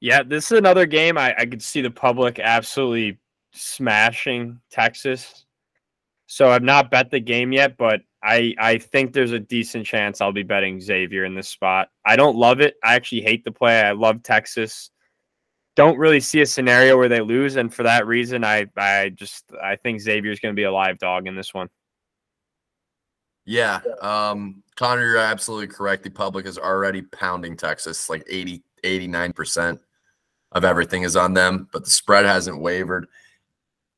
Yeah, this is another game I, I could see the public absolutely smashing Texas. So I've not bet the game yet, but I, I think there's a decent chance I'll be betting Xavier in this spot. I don't love it. I actually hate the play. I love Texas. Don't really see a scenario where they lose, and for that reason, I I just I think Xavier's going to be a live dog in this one. Yeah, um, Connor, you're absolutely correct. The public is already pounding Texas. Like eighty, eighty-nine percent of everything is on them, but the spread hasn't wavered.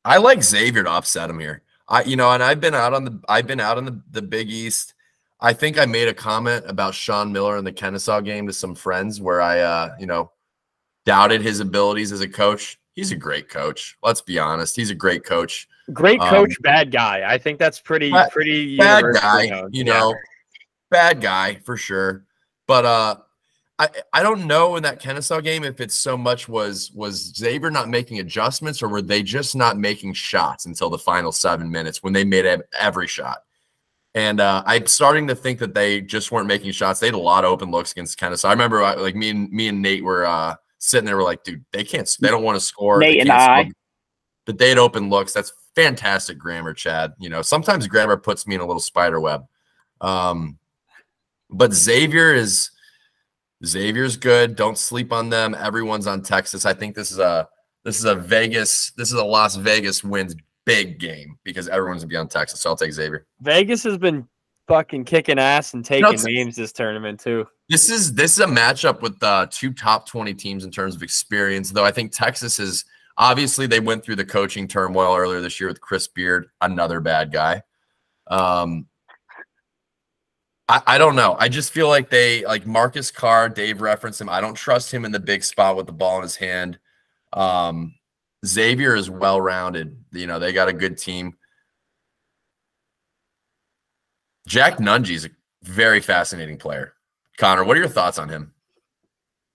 I like Xavier to upset him here. I you know, and I've been out on the I've been out on the, the Big East. I think I made a comment about Sean Miller in the Kennesaw game to some friends where I uh, you know. doubted his abilities as a coach. He's a great coach. Let's be honest. He's a great coach. Great coach, um, bad guy. I think that's pretty, bad, pretty bad guy. Known. You know, yeah. Bad guy for sure. But uh, I, I don't know in that Kennesaw game if it's so much was was Xavier not making adjustments or were they just not making shots until the final seven minutes when they made every shot. And uh, I'm starting to think that they just weren't making shots. They had a lot of open looks against Kennesaw. I remember like me and me and Nate were. Uh, Sitting there, we're like, dude, they can't, they don't want to score. Nate and I. Score. But they had open looks. That's fantastic grammar, Chad. You know, sometimes grammar puts me in a little spider web. Um, but Xavier is, Xavier's good. Don't sleep on them. Everyone's on Texas. I think this is a, this is a Vegas, this is a Las Vegas wins big game because everyone's going to be on Texas. So I'll take Xavier. Vegas has been fucking kicking ass and taking no, names this tournament too. This is this is a matchup with uh, two top twenty teams in terms of experience, though I think Texas is – obviously they went through the coaching turmoil earlier this year with Chris Beard, another bad guy. Um, I, I don't know. I just feel like they – like Marcus Carr, Dave referenced him. I don't trust him in the big spot with the ball in his hand. Um, Xavier is well-rounded. You know, they got a good team. Jack Nunji's a very fascinating player. Connor, what are your thoughts on him?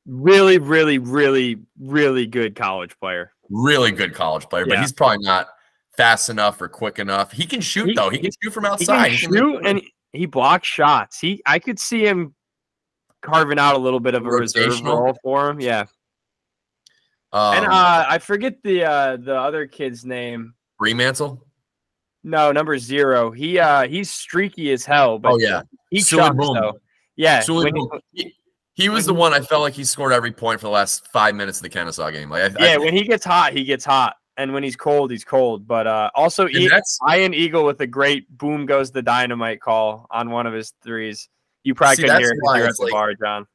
Really, really, really, really good college player. Really good college player, yeah. But he's probably not fast enough or quick enough. He can shoot, he, though. He can shoot from outside. He can shoot, and he blocks shots. He, I could see him carving out a little bit of a reserve role for him. Yeah. Um, and uh, I forget the uh, the other kid's name. Fremantle? No, number zero. He uh, he's streaky as hell. But oh, yeah. He chucks, though. Yeah, so when, he, he was the one I felt like he scored every point for the last five minutes of the Kennesaw game. Like, I, yeah, I, when he gets hot, he gets hot, and when he's cold, he's cold. But uh, also, Ian Eagle with a great boom goes the dynamite call on one of his threes. You probably see, couldn't hear it here at the like, bar, John.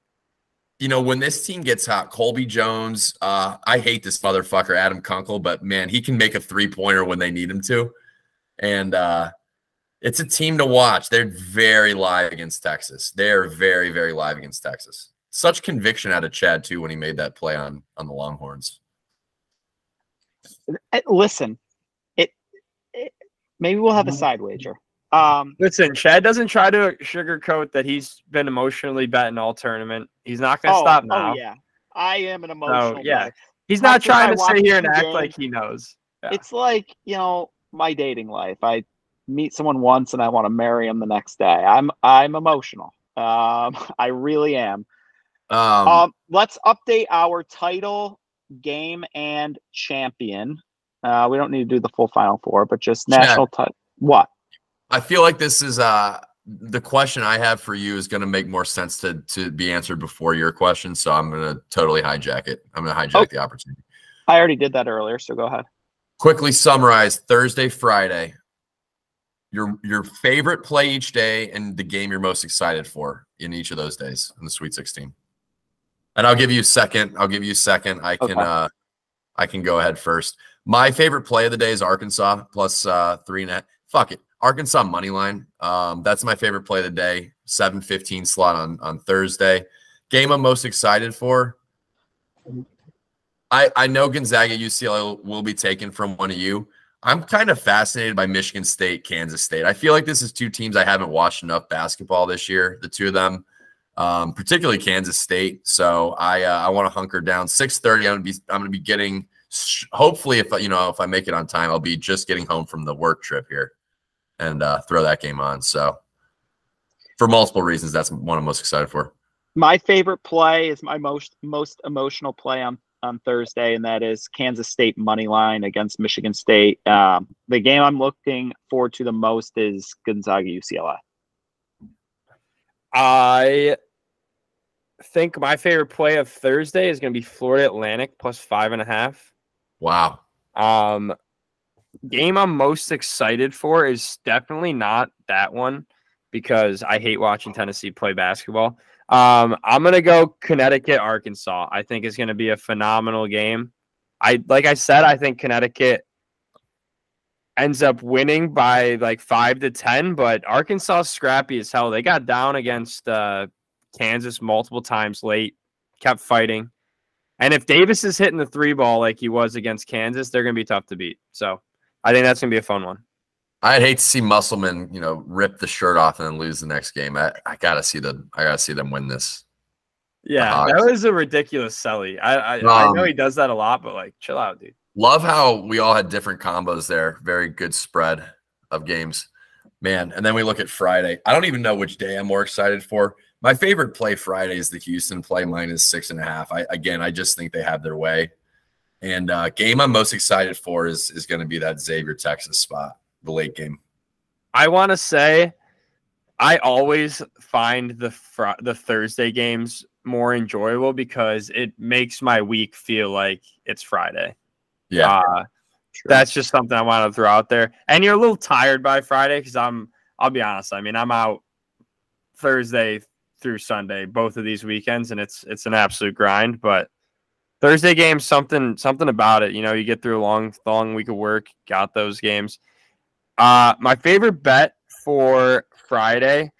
You know, when this team gets hot, Colby Jones. Uh, I hate this motherfucker, Adam Kunkel, but man, he can make a three pointer when they need him to, and. Uh, It's a team to watch. They're very live against Texas. They're very, very live against Texas. Such conviction out of Chad, too, when he made that play on, on the Longhorns. Listen, it, it maybe we'll have a side wager. Um, Listen, Chad doesn't try to sugarcoat that he's been emotionally betting all tournament. He's not going to oh, stop now. Oh, yeah. I am an emotional so, yeah. guy. He's not That's trying to sit here and act game. like he knows. Yeah. It's like, you know, my dating life. I meet someone once and I want to marry him the next day. I'm I'm emotional. Um, I really am. Um, um, let's update our title, game, and champion. Uh, we don't need to do the full Final Four, but just national title. What? I feel like this is uh the question I have for you is going to make more sense to to be answered before your question, so I'm going to totally hijack it. I'm going to hijack oh, the opportunity. I already did that earlier, so go ahead. Quickly summarize Thursday, Friday, your your favorite play each day and the game you're most excited for in each of those days in the Sweet sixteen. And I'll give you a second. I'll give you a second. I can okay. uh, I can go ahead first. My favorite play of the day is Arkansas plus uh, three and a half. Fuck it. Arkansas money line. Um, that's my favorite play of the day. seven fifteen slot on, on Thursday. Game I'm most excited for. I, I know Gonzaga U C L A will be taken from one of you. I'm kind of fascinated by Michigan State, Kansas State. I feel like this is two teams I haven't watched enough basketball this year, the two of them, um, particularly Kansas State. So I uh, I want to hunker down. six thirty, I'm going to be I'm going to be getting hopefully if you know if I make it on time, I'll be just getting home from the work trip here. And uh, throw that game on. So, for multiple reasons, that's one I'm most excited for. My favorite play is my most most emotional play on, on Thursday, and that is Kansas State money line against Michigan State. Um, the game I'm looking forward to the most is Gonzaga U C L A. I think my favorite play of Thursday is going to be Florida Atlantic plus five and a half. Wow. Um. Game I'm most excited for is definitely not that one because I hate watching Tennessee play basketball. Um, I'm going to go Connecticut, Arkansas. I think it's going to be a phenomenal game. I Like I said, I think Connecticut ends up winning by like five to ten, but Arkansas is scrappy as hell. They got down against uh, Kansas multiple times late, kept fighting. And if Davis is hitting the three ball like he was against Kansas, they're going to be tough to beat. So I think that's going to be a fun one. I'd hate to see Musselman, you know, rip the shirt off and then lose the next game. I, I gotta see them. I gotta see them win this. Yeah, that was a ridiculous celly. I I, um, I know he does that a lot, but like, chill out, dude. Love how we all had different combos there. Very good spread of games, man. And then we look at Friday. I don't even know which day I'm more excited for. My favorite play Friday is the Houston play minus six and a half. I again, I just think they have their way. And uh, game I'm most excited for is is going to be that Xavier Texas spot, the late game. I want to say, I always find the fr the Thursday games more enjoyable because it makes my week feel like it's Friday. Yeah, uh, sure. That's just something I want to throw out there. And you're a little tired by Friday because I'm. I'll be honest. I mean, I'm out Thursday through Sunday, both of these weekends, and it's it's an absolute grind, but. Thursday games, something something about it. You know, you get through a long, long week of work, got those games. Uh, my favorite bet for Friday,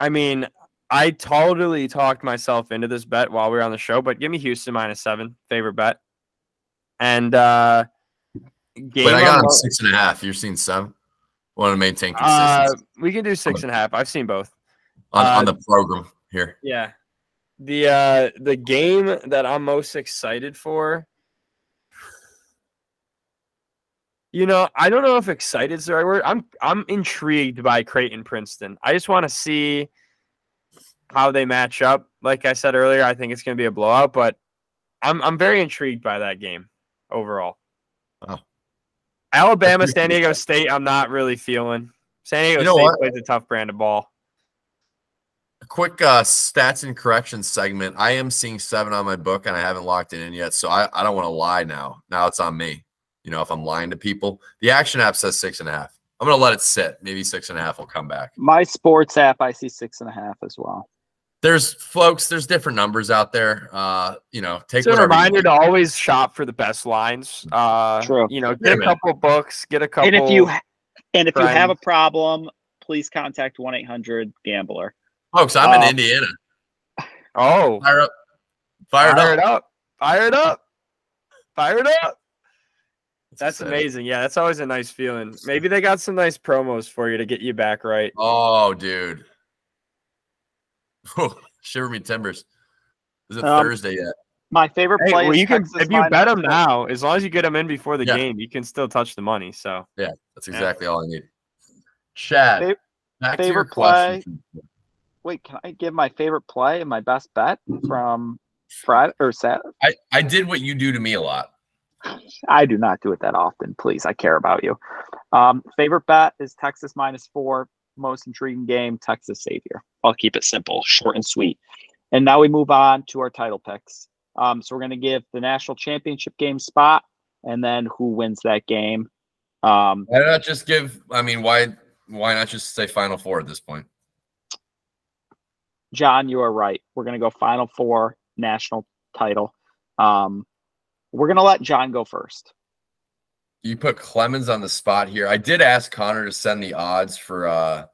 I mean, I totally talked myself into this bet while we were on the show, but give me Houston minus seven, favorite bet. And uh, game Wait, I got on six and a half. You're seeing seven? Want to maintain consistency? Uh, we can do six and a half. I've seen both. On, uh, on the program here. Yeah. The uh the game that I'm most excited for, you know, I don't know if excited is the right word. I'm I'm intrigued by Creighton Princeton. I just want to see how they match up. Like I said earlier, I think it's going to be a blowout, but I'm I'm very intrigued by that game overall. Wow. Alabama, San Diego State, I'm not really feeling. San Diego you know State what? plays a tough brand of ball. A quick uh, stats and corrections segment. I am seeing seven on my book, and I haven't locked it in yet, so I, I don't want to lie now. Now it's on me, you know, if I'm lying to people. The Action app says six and a half. I'm going to let it sit. Maybe six and a half will come back. My sports app, I see six and a half as well. There's, folks, there's different numbers out there. Uh, you know, take it's a reminder to always shop for the best lines. Uh, True. You know, get a couple books, get a couple. And if you, and if you have a problem, please contact one eight hundred gambler. Folks, I'm um, in Indiana. Oh. Fire up. Fire, Fire it up. up. Fire it up. Fire it up. That's, that's amazing. Yeah, that's always a nice feeling. Maybe they got some nice promos for you to get you back right. Oh, dude. Shiver me timbers. Is it um, Thursday yet? My favorite hey, play well, you can, If you bet them now, as long as you get them in before the yeah. game, you can still touch the money. So yeah, that's exactly yeah. all I need. Chad, Fav back favorite to your play. Question. Wait, can I give my favorite play and my best bet from Friday or Saturday? I, I did what you do to me a lot. I do not do it that often, please. I care about you. Um, favorite bet is Texas minus four. most intriguing game, Texas Xavier. I'll keep it simple, short and sweet. And now we move on to our title picks. Um, so we're going to give the national championship game spot and then who wins that game. Um, why not just give – I mean, why why not just say Final Four at this point? John, you are right. We're going to go Final Four, national title. Um, we're going to let John go first. You put Clemens on the spot here. I did ask Connor to send the odds for uh,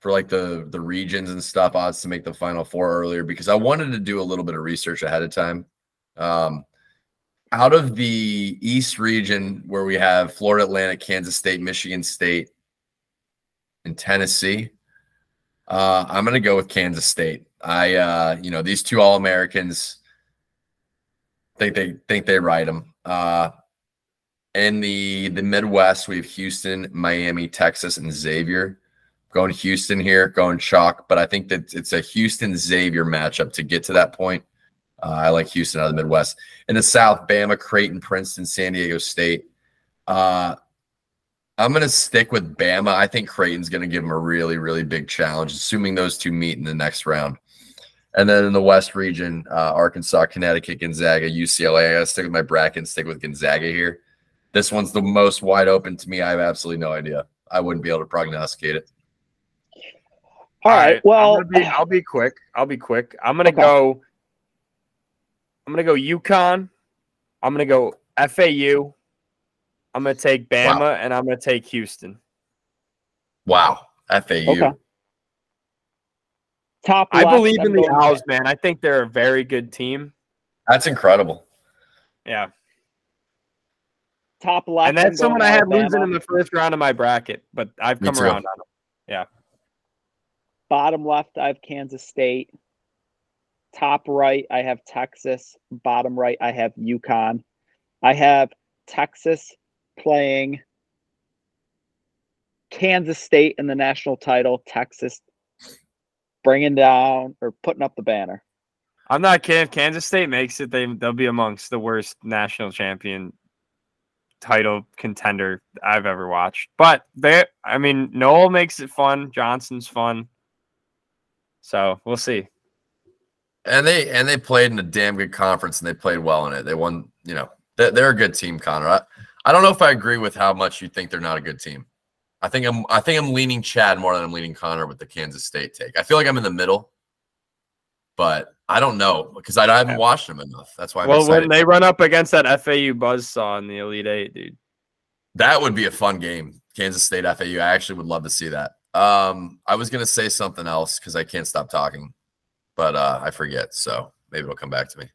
for like the, the regions and stuff, odds to make the Final Four earlier because I wanted to do a little bit of research ahead of time. Um, out of the East region where we have Florida Atlantic, Kansas State, Michigan State, and Tennessee, uh, I'm going to go with Kansas State. I, uh, you know, these two All-Americans, think they think they ride them. Uh, In the, the Midwest, we have Houston, Miami, Texas, and Xavier. Going Houston here, going chalk, but I think that it's a Houston-Xavier matchup to get to that point. Uh, I like Houston out of the Midwest. In the South, Bama, Creighton, Princeton, San Diego State. Uh, I'm going to stick with Bama. I think Creighton's going to give them a really, really big challenge, assuming those two meet in the next round. And then in the West region, uh, Arkansas, Connecticut, Gonzaga, U C L A. I got to stick with my bracket and stick with Gonzaga here. This one's the most wide open to me. I have absolutely no idea. I wouldn't be able to prognosticate it. All right. Well, be, I'll be quick. I'll be quick. I'm gonna okay. go. I'm gonna go UConn. I'm gonna go F A U. I'm gonna take Bama, wow. and I'm gonna take Houston. Wow, F A U. Okay. Top. I believe in the Owls, man. I think they're a very good team. That's incredible. Yeah. Top left, and that's someone I had losing in the first round of my bracket, but I've come around on them. Yeah. Bottom left, I have Kansas State. Top right, I have Texas. Bottom right, I have UConn. I have Texas playing Kansas State in the national title. Texas bringing down or putting up the banner. I'm not kidding. If Kansas State makes it, they they'll be amongst the worst national champion. Title contender I've ever watched, but they, I mean, Noel makes it fun. Johnson's fun. So we'll see. And they, and they played in a damn good conference and they played well in it. They won, you know, they're, they're a good team, Connor. I, I don't know if I agree with how much you think they're not a good team. I think I'm, I think I'm leaning Chad more than I'm leaning Connor with the Kansas State take. I feel like I'm in the middle, but I don't know because I haven't watched them enough. That's why. I'm well, excited. When they run up against that F A U buzzsaw in the Elite Eight, dude, that would be a fun game. Kansas State F A U. I actually would love to see that. Um, I was gonna say something else because I can't stop talking, but uh, I forget. So maybe it'll come back to me.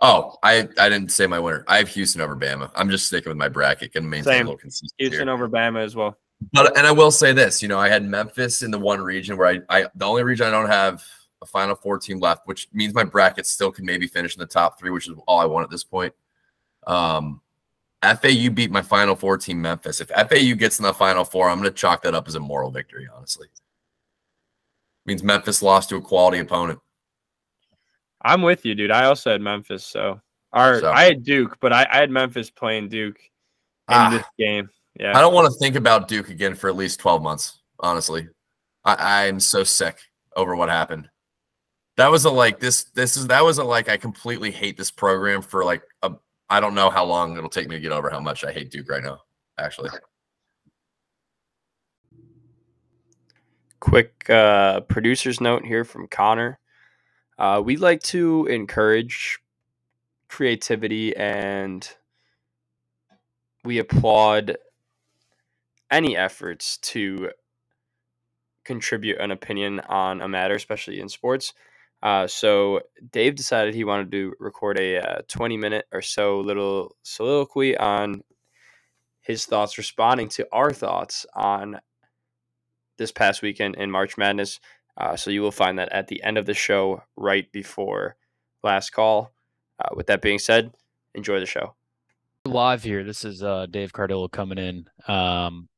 Oh, I I didn't say my winner. I have Houston over Bama. I'm just sticking with my bracket. Gonna maintain Same. a little consistency. Houston here. over Bama as well. But and I will say this. You know, I had Memphis in the one region where I I the only region I don't have. A Final Four team left, which means my bracket still can maybe finish in the top three, which is all I want at this point. Um, F A U beat my Final Four team, Memphis. If F A U gets in the Final Four, I'm going to chalk that up as a moral victory, honestly. It means Memphis lost to a quality opponent. I'm with you, dude. I also had Memphis. So, Our, so. I had Duke, but I, I had Memphis playing Duke in ah, this game. Yeah, I don't want to think about Duke again for at least twelve months, honestly. I am so sick over what happened. That was a like this. This is that was a like I completely hate this program for like a, I don't know how long it'll take me to get over how much I hate Duke right now. Actually, quick uh, producer's note here from Connor. Uh, we like to encourage creativity and we applaud any efforts to contribute an opinion on a matter, especially in sports. Uh, so Dave decided he wanted to record a uh, twenty minute or so little soliloquy on his thoughts responding to our thoughts on this past weekend in March Madness. Uh, so you will find that at the end of the show right before last call. Uh, with that being said, enjoy the show. Live here. This is uh, Dave Cardillo coming in. Um,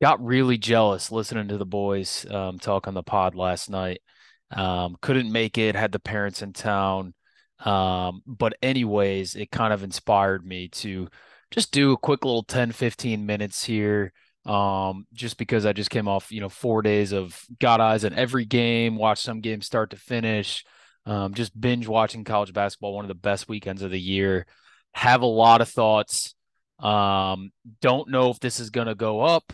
got really jealous listening to the boys um, talk on the pod last night. Um, couldn't make it, had the parents in town. Um, but anyways, it kind of inspired me to just do a quick little ten, fifteen minutes here um, just because I just came off, you know, four days of got eyes in every game, watched some games start to finish, um, just binge watching college basketball, one of the best weekends of the year. Have a lot of thoughts. Um, don't know if this is going to go up.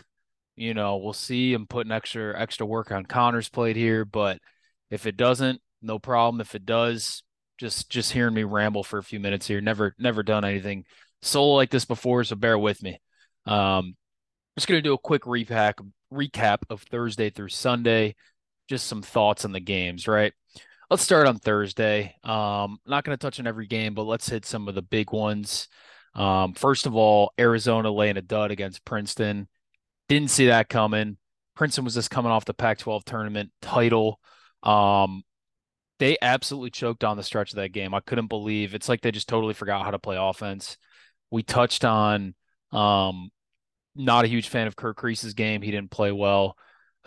You know, we'll see. I'm putting extra extra work on Connor's plate here, but if it doesn't, no problem. If it does, just just hearing me ramble for a few minutes here. Never never done anything solo like this before, so bear with me. Um, just going to do a quick recap recap of Thursday through Sunday. Just some thoughts on the games, right? Let's start on Thursday. Um, not going to touch on every game, but let's hit some of the big ones. Um, first of all, Arizona laying a dud against Princeton. Didn't see that coming. Princeton was just coming off the Pac twelve tournament title. Um, they absolutely choked on the stretch of that game. I couldn't believe it's like they just totally forgot how to play offense. We touched on um, not a huge fan of Kirk Crease's game. He didn't play well.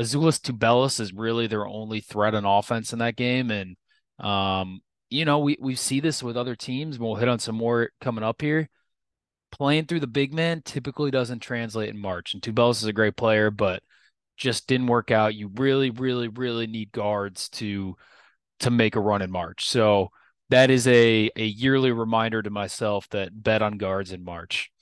Azulis Tubelis is really their only threat on offense in that game. And, um, you know, we, we see this with other teams. We'll hit on some more coming up here. Playing through the big man typically doesn't translate in March. And Tubelis is a great player, but just didn't work out. You really, really, really need guards to to make a run in March. So that is a, a yearly reminder to myself that bet on guards in March.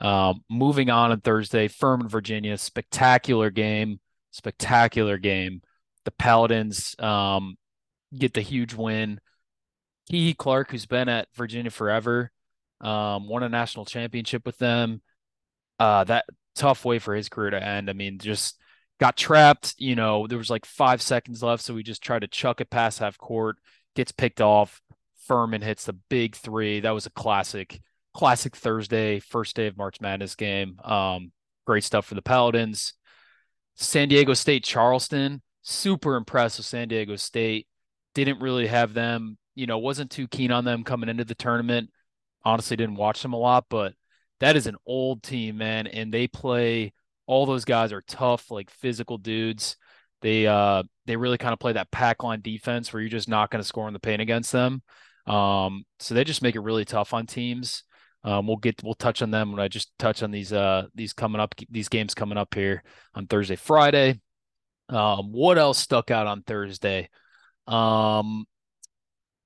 Um, moving on on Thursday, Furman, Virginia, spectacular game, spectacular game. The Paladins um, get the huge win. Keke Clark, who's been at Virginia forever, um, won a national championship with them. Uh, that tough way for his career to end. I mean, just got trapped, you know, there was like five seconds left. So we just tried to chuck it past half court, gets picked off. Furman hits the big three. That was a classic, classic Thursday, first day of March Madness game. Um, great stuff for the Paladins. San Diego State, Charleston, super impressed with San Diego State. Didn't really have them, you know, wasn't too keen on them coming into the tournament. Honestly, didn't watch them a lot, but that is an old team, man. And they play, all those guys are tough, like physical dudes. They uh, they really kind of play that pack line defense where you're just not going to score in the paint against them. Um, so they just make it really tough on teams. Um, we'll get we'll touch on them when I just touch on these uh these coming up these games coming up here on Thursday, Friday. Um, what else stuck out on Thursday? Um,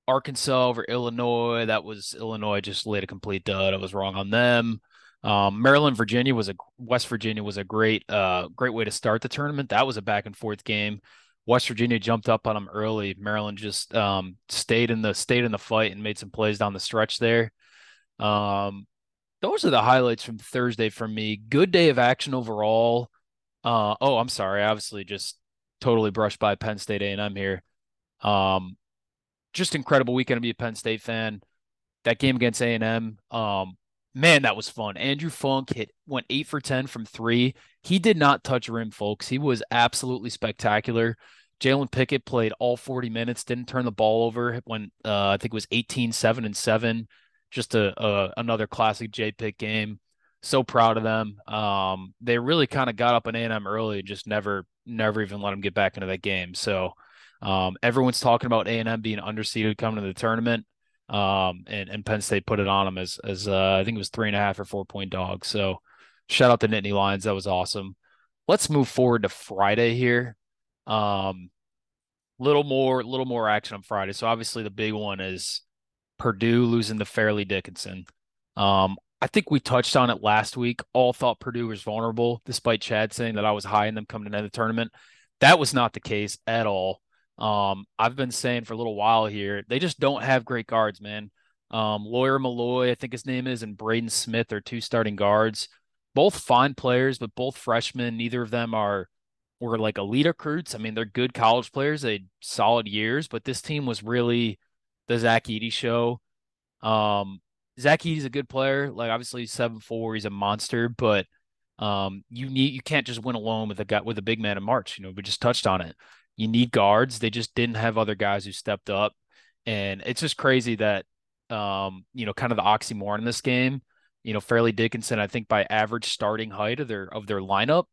Arkansas over Illinois. That was Illinois just laid a complete dud. I was wrong on them. Um, Maryland, Virginia was a West Virginia was a great uh great way to start the tournament. That was a back and forth game. West Virginia jumped up on them early. Maryland just um stayed in the stayed in the fight and made some plays down the stretch there. Um, those are the highlights from Thursday for me. Good day of action overall. Uh, oh, I'm sorry. I obviously just totally brushed by Penn State A and M here. Um, just incredible weekend to be a Penn State fan. That game against A and M, um, man, that was fun. Andrew Funk hit went eight for ten from three. He did not touch rim, folks. He was absolutely spectacular. Jalen Pickett played all forty minutes, didn't turn the ball over. When uh, I think it was eighteen, seven, and seven. Just a, a another classic J-Pick game. So proud of them. Um, they really kind of got up on A and M early and just never, never even let them get back into that game. So um, everyone's talking about A and M being underseeded coming to the tournament, um, and, and Penn State put it on them as, as uh, I think it was three and a half or four point dogs. So shout out to Nittany Lions. That was awesome. Let's move forward to Friday here. Um, little more, little more action on Friday. So obviously the big one is Purdue losing to Fairleigh Dickinson. Um, I think we touched on it last week. All thought Purdue was vulnerable, despite Chad saying that I was high in them coming into the tournament. That was not the case at all. Um, I've been saying for a little while here, they just don't have great guards, man. Um, Lawyer Malloy, I think his name is, and Braden Smith are two starting guards. Both fine players, but both freshmen. Neither of them are were like elite recruits. I mean, they're good college players. They had solid years, but this team was really the Zach Edey show. Um, Zach Edey's a good player. Like, obviously, he's seven four. He's a monster, but um, you need you can't just win alone with a guy with a big man in March. You know, we just touched on it. You need guards. They just didn't have other guys who stepped up, and it's just crazy that um, you know, kind of the oxymoron in this game. You know, Fairleigh Dickinson, I think by average starting height of their of their lineup,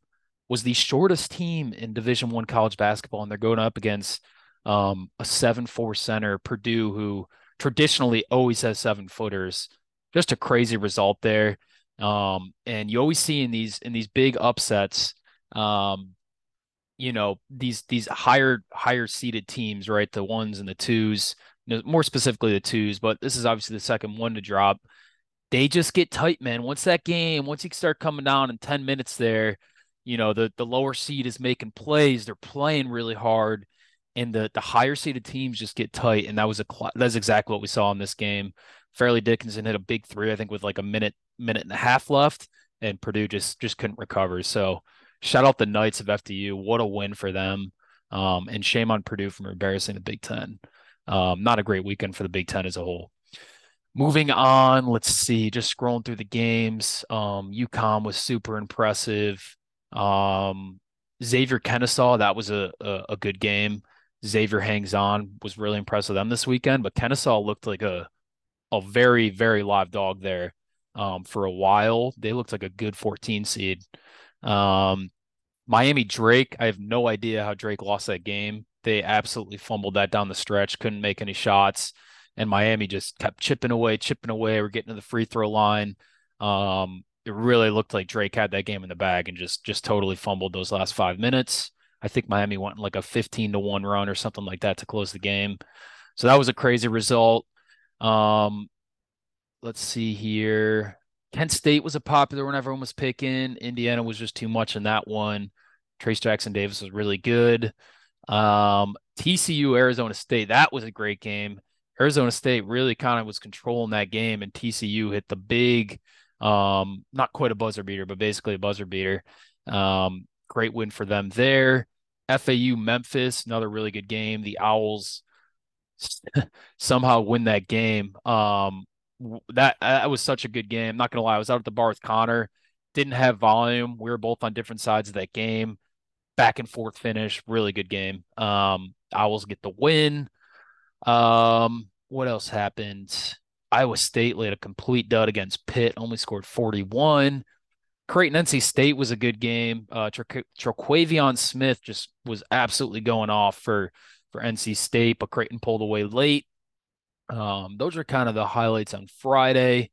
was the shortest team in Division One college basketball, and they're going up against Um, a seven four center, Purdue, who traditionally always has seven footers. Just a crazy result there. Um, and you always see in these in these big upsets, um, you know, these these higher higher seeded teams, right? The ones and the twos, you know, more specifically the twos, but this is obviously the second one to drop. They just get tight, man. Once that game, once you start coming down in ten minutes there, you know, the the lower seed is making plays. They're playing really hard, and the the higher seeded teams just get tight. And that was a that's exactly what we saw in this game. Fairleigh Dickinson hit a big three, I think, with like a minute, minute and a half left, and Purdue just just couldn't recover. So shout out the Knights of F D U. What a win for them. Um, and shame on Purdue for embarrassing the Big Ten. Um, not a great weekend for the Big Ten as a whole. Moving on, let's see, just scrolling through the games. Um, UConn was super impressive. Um, Xavier Kennesaw, that was a, a, a good game. Xavier hangs on, was really impressed with them this weekend, but Kennesaw looked like a a very, very live dog there um, for a while. They looked like a good fourteen seed. Um, Miami Drake, I have no idea how Drake lost that game. They absolutely fumbled that down the stretch, couldn't make any shots, and Miami just kept chipping away, chipping away. We're getting to the free throw line. Um, it really looked like Drake had that game in the bag and just just totally fumbled those last five minutes. I think Miami went in like a fifteen to one run or something like that to close the game. So that was a crazy result. Um, let's see here. Kent State was a popular one everyone was picking. Indiana was just too much in that one. Trace Jackson Davis was really good. Um, T C U, Arizona State, that was a great game. Arizona State really kind of was controlling that game, and T C U hit the big, um, not quite a buzzer beater, but basically a buzzer beater. Um, great win for them there. F A U, Memphis, another really good game. The Owls somehow win that game. Um, that that was such a good game. I'm not gonna lie, I was out at the bar with Connor. Didn't have volume. We were both on different sides of that game. Back and forth finish, really good game. Um, Owls get the win. Um, what else happened? Iowa State laid a complete dud against Pitt, only scored forty-one. Creighton N C State was a good game. Uh, Traquavion Smith just was absolutely going off for, for N C State, but Creighton pulled away late. Um, those are kind of the highlights on Friday.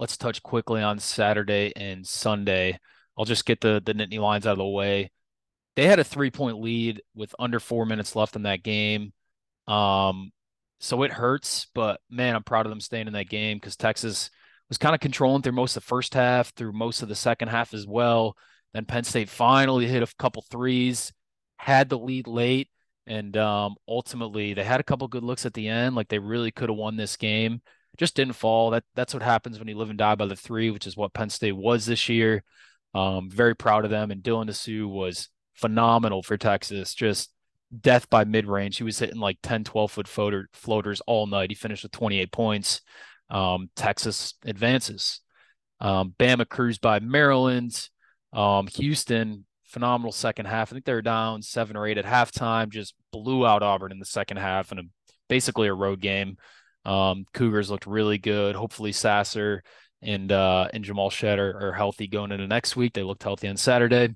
Let's touch quickly on Saturday and Sunday. I'll just get the, the Nittany lines out of the way. They had a three-point lead with under four minutes left in that game. Um, so it hurts, but man, I'm proud of them staying in that game because Texas was kind of controlling through most of the first half, through most of the second half as well. Then Penn State finally hit a couple threes, had the lead late, and um, ultimately they had a couple good looks at the end. Like they really could have won this game, just didn't fall. That that's what happens when you live and die by the three, which is what Penn State was this year. Um, very proud of them, and Dylan Dessou was phenomenal for Texas. Just death by mid-range. He was hitting like ten, twelve-foot floater, floaters all night. He finished with twenty-eight points. Um, Texas advances. Um, Bama cruised by Maryland. Um, Houston, phenomenal second half. I think they were down seven or eight at halftime, just blew out Auburn in the second half and basically a road game. Um, Cougars looked really good. Hopefully Sasser and uh, and Jamal Shedd are, are healthy going into next week. They looked healthy on Saturday.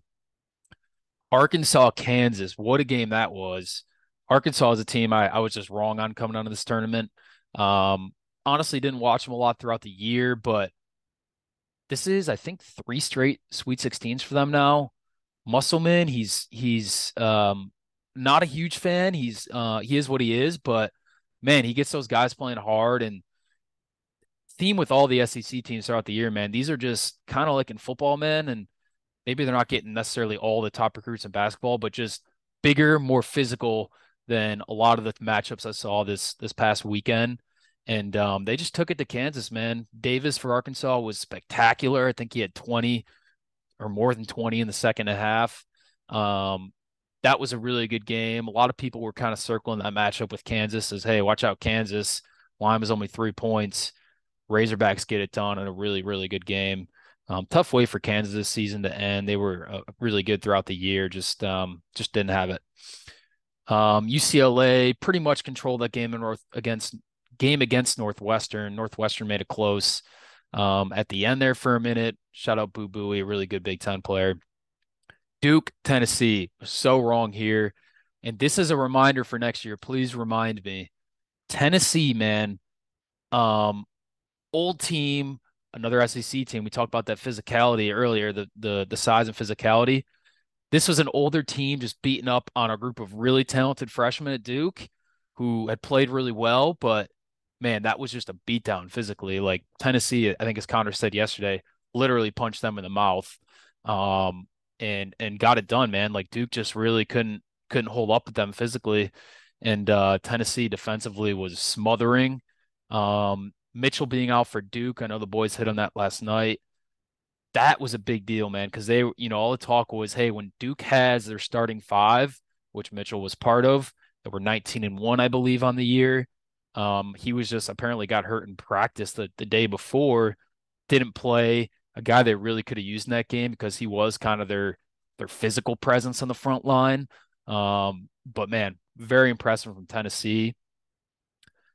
Arkansas, Kansas, what a game that was. Arkansas is a team I, I was just wrong on coming out of this tournament. Um, honestly, didn't watch them a lot throughout the year, but this is, I think, three straight Sweet sixteens for them now. Musselman, he's he's um, not a huge fan. He's uh, he is what he is, but, man, he gets those guys playing hard. And theme with all the S E C teams throughout the year, man, these are just kind of like in football, man, and maybe they're not getting necessarily all the top recruits in basketball, but just bigger, more physical than a lot of the matchups I saw this this past weekend. And um, they just took it to Kansas, man. Davis for Arkansas was spectacular. I think he had twenty or more than twenty in the second half. Um, that was a really good game. A lot of people were kind of circling that matchup with Kansas as, hey, watch out, Kansas. Lime is only three points. Razorbacks get it done in a really, really good game. Um, tough way for Kansas this season to end. They were uh, really good throughout the year. Just, um, just didn't have it. Um, U C L A pretty much controlled that game in North against game against Northwestern. Northwestern made it close um, at the end there for a minute. Shout out Boo Booey, a really good Big Ten player. Duke, Tennessee, so wrong here. And this is a reminder for next year. Please remind me, Tennessee, man, um, old team. another S E C team. We talked about that physicality earlier, the the the size and physicality. This was an older team just beating up on a group of really talented freshmen at Duke who had played really well, but man, that was just a beatdown physically. Like Tennessee, I think as Connor said yesterday, literally punched them in the mouth um, and and got it done, man. Like Duke just really couldn't couldn't hold up with them physically, and uh, Tennessee defensively was smothering. Um, Mitchell being out for Duke, I know the boys hit on that last night. That was a big deal, man, because they, you know, all the talk was, hey, when Duke has their starting five, which Mitchell was part of, they were nineteen and one, I believe, on the year. Um, he was just apparently got hurt in practice the, the day before, didn't play, a guy they really could have used in that game because he was kind of their their physical presence on the front line. Um, but, man, very impressive from Tennessee.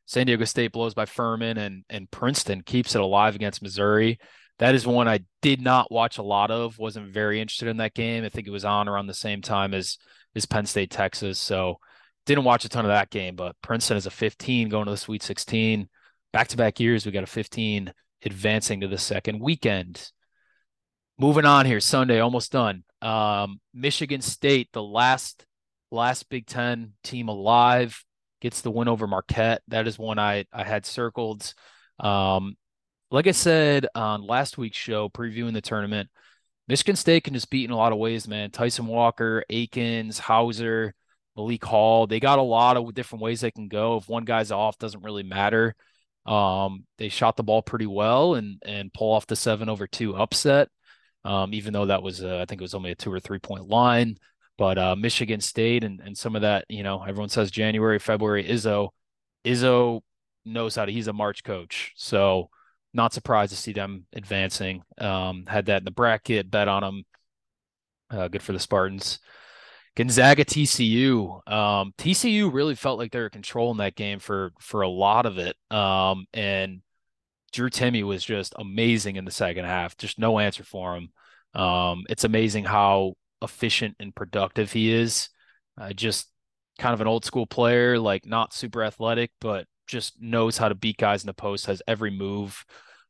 San Diego State blows by Furman, and and Princeton keeps it alive against Missouri. That is one I did not watch a lot of, wasn't very interested in that game. I think it was on around the same time as, as Penn State, Texas. So didn't watch a ton of that game, but Princeton is a fifteen going to the Sweet sixteen. Back-to-back years, we got a fifteen advancing to the second weekend. Moving on here, Sunday, almost done. Um, Michigan State, the last last Big Ten team alive, gets the win over Marquette. That is one I, I had circled. Um Like I said on last week's show, previewing the tournament, Michigan State can just beat in a lot of ways, man. Tyson Walker, Akins, Hauser, Malik Hall, they got a lot of different ways they can go. If one guy's off, doesn't really matter. Um, they shot the ball pretty well and and pull off the seven over two upset, um, even though that was, uh, I think it was only a two or three point line. But uh, Michigan State and, and some of that, you know, everyone says January, February, Izzo. Izzo knows how to, he's a March coach. So, not surprised to see them advancing. Um, had that in the bracket, bet on them. Uh, good for the Spartans. Gonzaga, T C U. Um, T C U really felt like they were controlling that game for for a lot of it. Um, and Drew Timme was just amazing in the second half. Just no answer for him. Um, it's amazing how efficient and productive he is. Uh, just kind of an old school player, like not super athletic, but just knows how to beat guys in the post, has every move.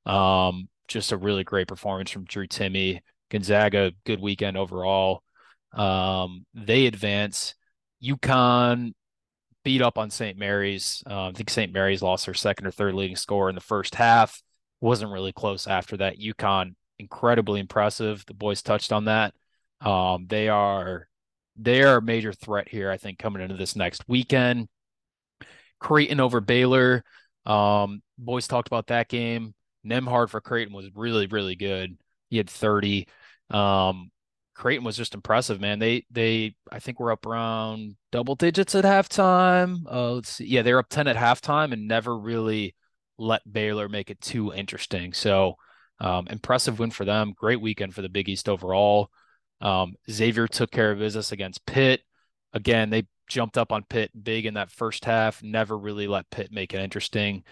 Um, just a really great performance from Drew Timme. Gonzaga, good weekend overall. Um, they advance. UConn beat up on Saint Mary's. Uh, I think Saint Mary's lost their second or third leading scorer in the first half. Wasn't really close after that. UConn, incredibly impressive. The boys touched on that. Um, they are they are a major threat here, I think, coming into this next weekend. Creighton over Baylor. Um, boys talked about that game. Nembhard for Creighton was really, really good. He had thirty. Um, Creighton was just impressive, man. They, they, I think were up around double digits at halftime. Uh, let's see. Yeah, they were up ten at halftime and never really let Baylor make it too interesting. So um, impressive win for them. Great weekend for the Big East overall. Um, Xavier took care of business against Pitt. Again, they jumped up on Pitt big in that first half, never really let Pitt make it interesting.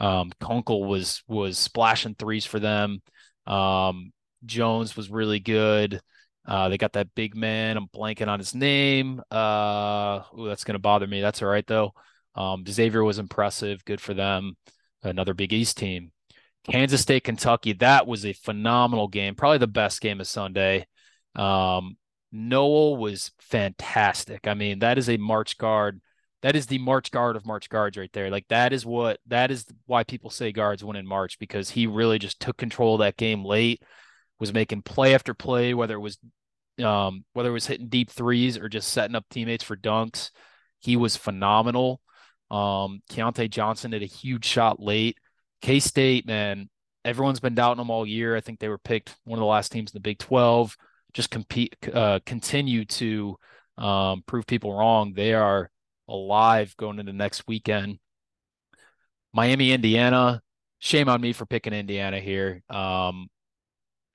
Um, Kunkel was was splashing threes for them. Um, Jones was really good. Uh, they got that big man. I'm blanking on his name. Uh, ooh, that's going to bother me. That's all right, though. Um, Xavier was impressive. Good for them. Another Big East team. Kansas State, Kentucky. That was a phenomenal game. Probably the best game of Sunday. Um Noel was fantastic. I mean, that is a March guard. That is the March guard of March guards right there. Like that is what, that is why people say guards win in March, because he really just took control of that game late, was making play after play, whether it was, um, whether it was hitting deep threes or just setting up teammates for dunks. He was phenomenal. Um, Keontae Johnson did a huge shot late. K-State, man, everyone's been doubting them all year. I think they were picked one of the last teams in the Big twelve. Just compete, uh, continue to um, prove people wrong. They are alive going into next weekend. Miami, Indiana. Shame on me for picking Indiana here. Um,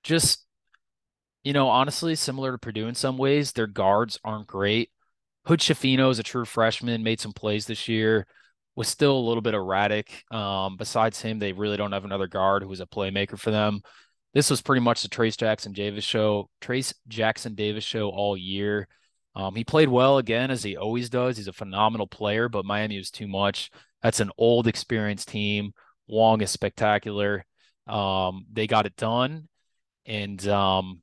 just, you know, honestly, similar to Purdue in some ways, their guards aren't great. Hood Schifino is a true freshman, made some plays this year, was still a little bit erratic. Um, besides him, they really don't have another guard who is a playmaker for them. This was pretty much the Trace Jackson Davis show, Trace Jackson Davis show all year. Um, he played well again, as he always does. He's a phenomenal player, but Miami was too much. That's an old, experienced team. Wong is spectacular. Um, they got it done, and um,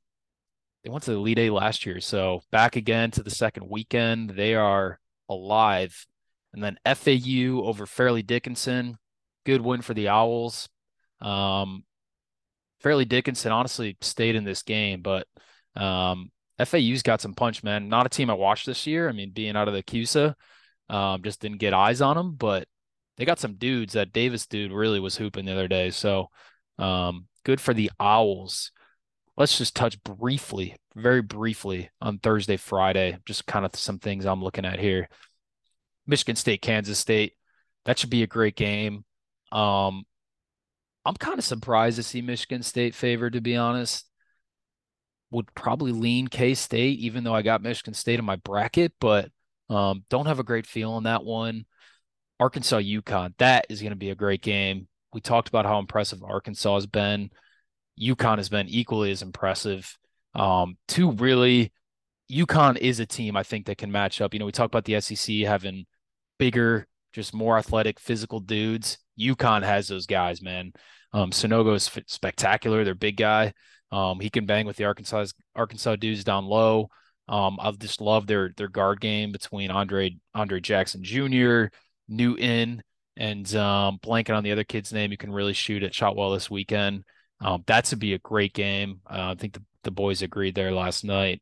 they went to the Elite Eight last year. So back again to the second weekend, they are alive. And then F A U over Fairleigh Dickinson, good win for the Owls. Um, Fairleigh Dickinson honestly stayed in this game, but um, F A U's got some punch, man. Not a team I watched this year. I mean, being out of the C U S A, um, just didn't get eyes on them, but they got some dudes. That Davis dude really was hooping the other day. So um, good for the Owls. Let's just touch briefly, very briefly on Thursday, Friday, just kind of some things I'm looking at here. Michigan State, Kansas State, that should be a great game. Um, I'm kind of surprised to see Michigan State favored, to be honest. Would probably lean K-State, even though I got Michigan State in my bracket, but um, don't have a great feel on that one. Arkansas, UConn, that is going to be a great game. We talked about how impressive Arkansas has been. UConn has been equally as impressive. Um, two really, UConn is a team I think that can match up. You know, we talk about the S E C having bigger, just more athletic, physical dudes. UConn has those guys, man. Um, Sonogo is f- spectacular. They're big guy. Um, he can bang with the Arkansas Arkansas dudes down low. Um, I've just loved their their guard game between Andre Andre Jackson Junior, Newton, and um, blanking on the other kid's name. You can really shoot at shot well this weekend. Um, that should be a great game. Uh, I think the, the boys agreed there last night.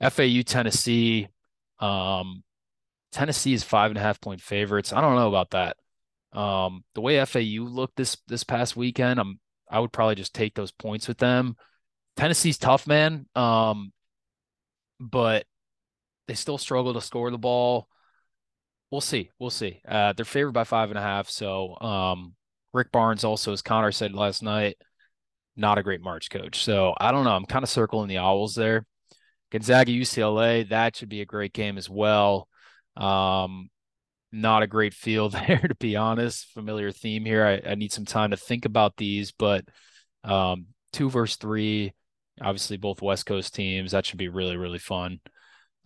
F A U, Tennessee. Um, Tennessee is five and a half point favorites. I don't know about that. Um, the way F A U looked this this past weekend, I'm I would probably just take those points with them. Tennessee's tough, man. Um, but they still struggle to score the ball. We'll see. We'll see. Uh, they're favored by five and a half. So um, Rick Barnes also, as Connor said last night, not a great March coach. So I don't know. I'm kind of circling the Owls there. Gonzaga, U C L A, that should be a great game as well. Um, not a great feel there, to be honest. Familiar theme here. I, I need some time to think about these, but um, two versus three, obviously both West Coast teams. That should be really, really fun.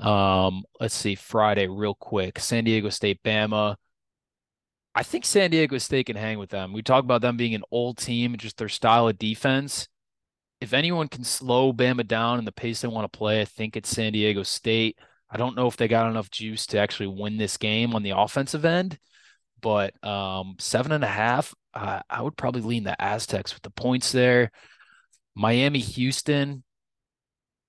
Um, let's see, Friday real quick. San Diego State, Bama. I think San Diego State can hang with them. We talk about them being an old team and just their style of defense. If anyone can slow Bama down and the pace they want to play, I think it's San Diego State. I don't know if they got enough juice to actually win this game on the offensive end, but um, seven and a half, uh, I would probably lean the Aztecs with the points there. Miami, Houston.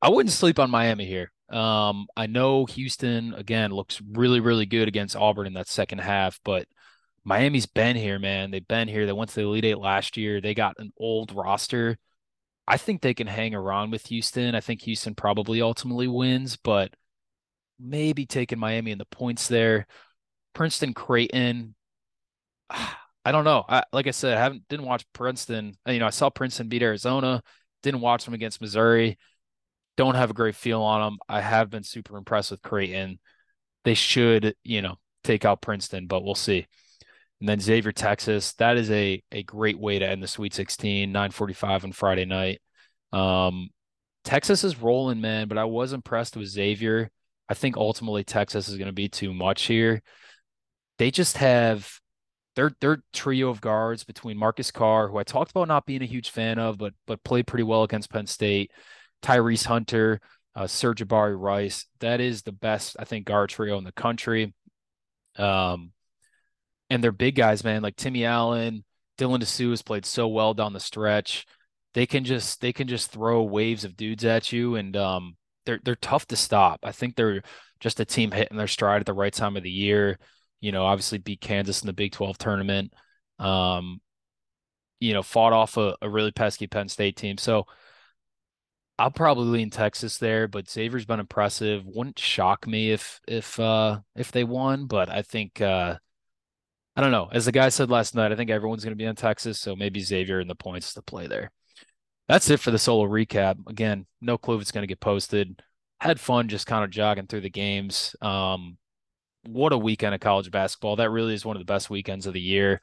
I wouldn't sleep on Miami here. Um, I know Houston, again, looks really, really good against Auburn in that second half, but Miami's been here, man. They've been here. They went to the Elite Eight last year. They got an old roster. I think they can hang around with Houston. I think Houston probably ultimately wins, but maybe taking Miami in the points there. Princeton, Creighton. I don't know. I, like I said, I haven't didn't watch Princeton. You know, I saw Princeton beat Arizona. Didn't watch them against Missouri. Don't have a great feel on them. I have been super impressed with Creighton. They should, you know, take out Princeton, but we'll see. And then Xavier, Texas. That is a a great way to end the Sweet sixteen, nine forty-five on Friday night. Um, Texas is rolling, man, but I was impressed with Xavier. I think ultimately Texas is going to be too much here. They just have their their trio of guards between Marcus Carr, who I talked about not being a huge fan of, but but played pretty well against Penn State, Tyrese Hunter, uh, Sir Jabari Rice. That is the best, I think, guard trio in the country. Um. And they're big guys, man, like Timmy Allen, Dylan DeSue has played so well down the stretch. They can just they can just throw waves of dudes at you, and um, they're they're tough to stop. I think they're just a team hitting their stride at the right time of the year. You know, obviously beat Kansas in the Big twelve tournament. Um, you know, fought off a, a really pesky Penn State team. So I'll probably lean Texas there, but Xavier's been impressive. Wouldn't shock me if if uh, if they won, but I think. Uh, I don't know. As the guy said last night, I think everyone's going to be on Texas, so maybe Xavier and the points to play there. That's it for the solo recap. Again, no clue if it's going to get posted. Had fun just kind of jogging through the games. Um, what a weekend of college basketball. That really is one of the best weekends of the year.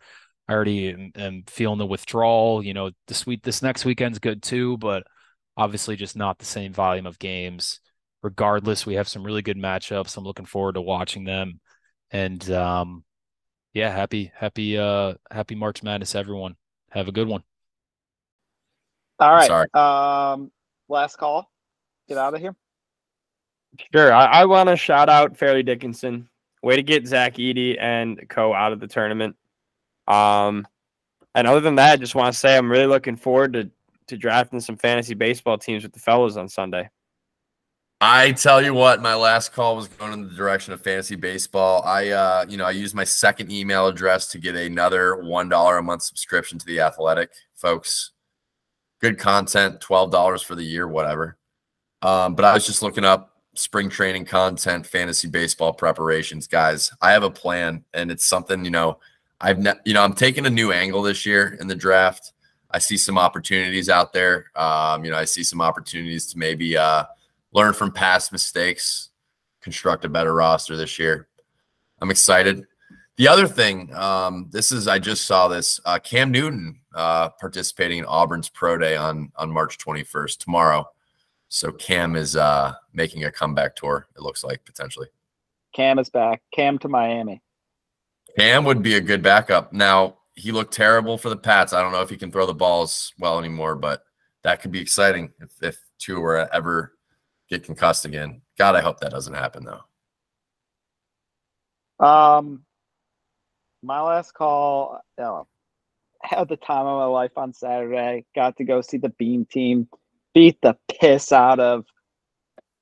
I already am, am feeling the withdrawal. You know, this week, this next weekend's good too, but obviously just not the same volume of games. Regardless, we have some really good matchups. I'm looking forward to watching them. And, um, Yeah, happy, happy, uh, happy March Madness, everyone. Have a good one. All right. Sorry. Um, last call. Get out of here. Sure. I, I want to shout out Fairleigh Dickinson. Way to get Zach Edey and co out of the tournament. Um, and other than that, I just want to say I'm really looking forward to, to drafting some fantasy baseball teams with the fellas on Sunday. I tell you what, my last call was going in the direction of fantasy baseball. I, uh, you know, I used my second email address to get another one dollar a month subscription to The Athletic, folks. Good content, twelve dollars for the year, whatever. Um, but I was just looking up spring training content, fantasy baseball preparations, guys. I have a plan, and it's something, you know, I've, ne- you know, I'm taking a new angle this year in the draft. I see some opportunities out there. Um, you know, I see some opportunities to maybe, uh, learn from past mistakes, construct a better roster this year. I'm excited. The other thing, um, this is, I just saw this, uh, Cam Newton uh, participating in Auburn's Pro Day on, on March twenty-first, tomorrow. So Cam is uh, making a comeback tour, it looks like, potentially. Cam is back. Cam to Miami. Cam would be a good backup. Now, he looked terrible for the Pats. I don't know if he can throw the balls well anymore, but that could be exciting if, if two were ever – get concussed again. God, I hope that doesn't happen, though. Um, my last call, oh, I had the time of my life on Saturday. Got to go see the Beam team beat the piss out of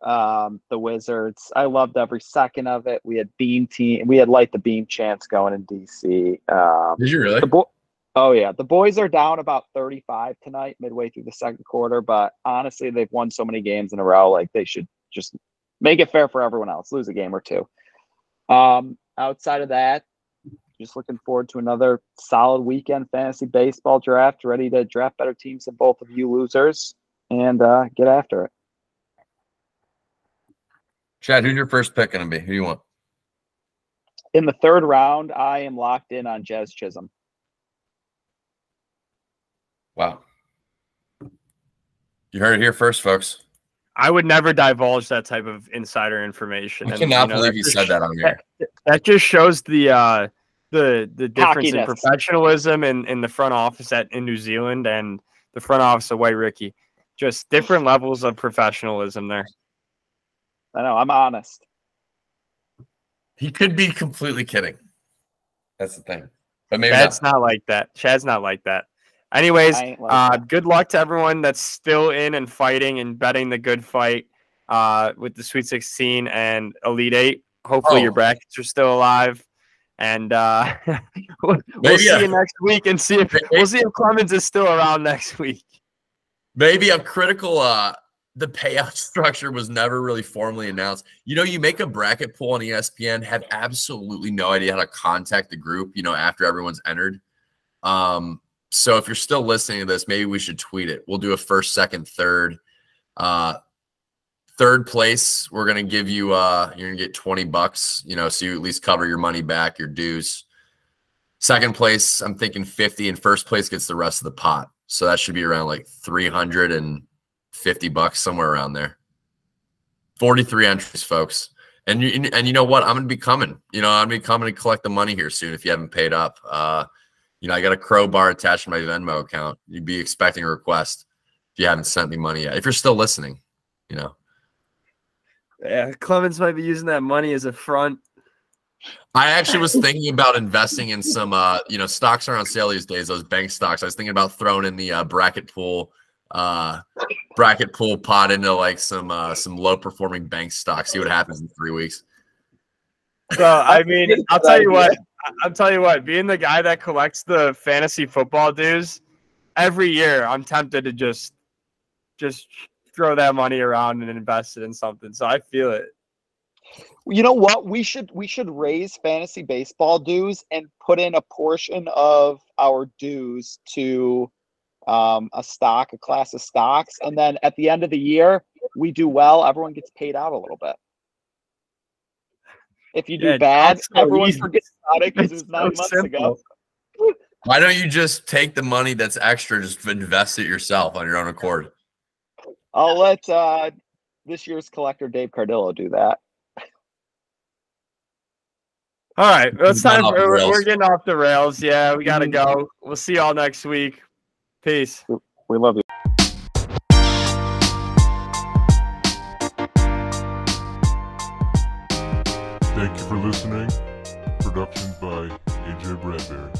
um, the Wizards. I loved every second of it. We had Beam team. We had Light the Beam chants going in D C. Um, Did you really? The bo- Oh, yeah. The boys are down about thirty-five tonight, midway through the second quarter. But honestly, they've won so many games in a row. Like, they should just make it fair for everyone else. Lose a game or two. Um, outside of that, just looking forward to another solid weekend fantasy baseball draft. Ready to draft better teams than both of you losers and uh, get after it. Chad, who's your first pick going to be? Who do you want? In the third round, I am locked in on Jazz Chisholm. Wow. You heard it here first, folks. I would never divulge that type of insider information. I cannot and, you know, believe you said sh- that on here. That, that just shows the uh, the the difference Hockiness. in professionalism in, in the front office at in New Zealand and the front office of White Ricky. Just different levels of professionalism there. I know. I'm honest. He could be completely kidding. That's the thing. But maybe Chad's not. not like that. Chad's not like that. Anyways, uh, good luck to everyone that's still in and fighting and betting the good fight uh, with the Sweet sixteen and Elite Eight. Hopefully oh. your brackets are still alive. And uh, we'll, we'll see I, you next week and see if we'll see if Clemens is still around next week. Maybe a critical uh, the payout structure was never really formally announced. You know, you make a bracket pool on E S P N, have absolutely no idea how to contact the group, you know, after everyone's entered. Um So if you're still listening to this, maybe we should tweet it. We'll do a first, second, third. Uh, third place, we're going to give you uh, – you're going to get twenty bucks, you know, so you at least cover your money back, your dues. Second place, I'm thinking fifty, and first place gets the rest of the pot. So that should be around like three hundred fifty bucks, somewhere around there. forty-three entries, folks. And you, and you know what? I'm going to be coming. You know, I'm going to be coming to collect the money here soon if you haven't paid up. Uh You know, I got a crowbar attached to my Venmo account. You'd be expecting a request if you haven't sent me money yet. If you're still listening, you know. Yeah, Clemens might be using that money as a front. I actually was thinking about investing in some, uh, you know, stocks are on sale these days, those bank stocks. I was thinking about throwing in the uh, bracket pool uh, bracket pool pot into like some uh, some low-performing bank stocks. See what happens in three weeks. So, I mean, I'll tell you what. I'll tell you what, being the guy that collects the fantasy football dues, every year I'm tempted to just just throw that money around and invest it in something. So I feel it. You know what? We should we should raise fantasy baseball dues and put in a portion of our dues to um, a stock, a class of stocks. And then at the end of the year, we do well. Everyone gets paid out a little bit. If you do yeah, bad, so everyone easy. forgets about it because it's nine so months simple. ago. Why don't you just take the money that's extra, just invest it yourself on your own accord? I'll let uh, this year's collector, Dave Cardillo, do that. All right. Well, it's time for, we're, we're getting off the rails. Yeah, we got to go. We'll see you all next week. Peace. We love you. Drew Bradbury.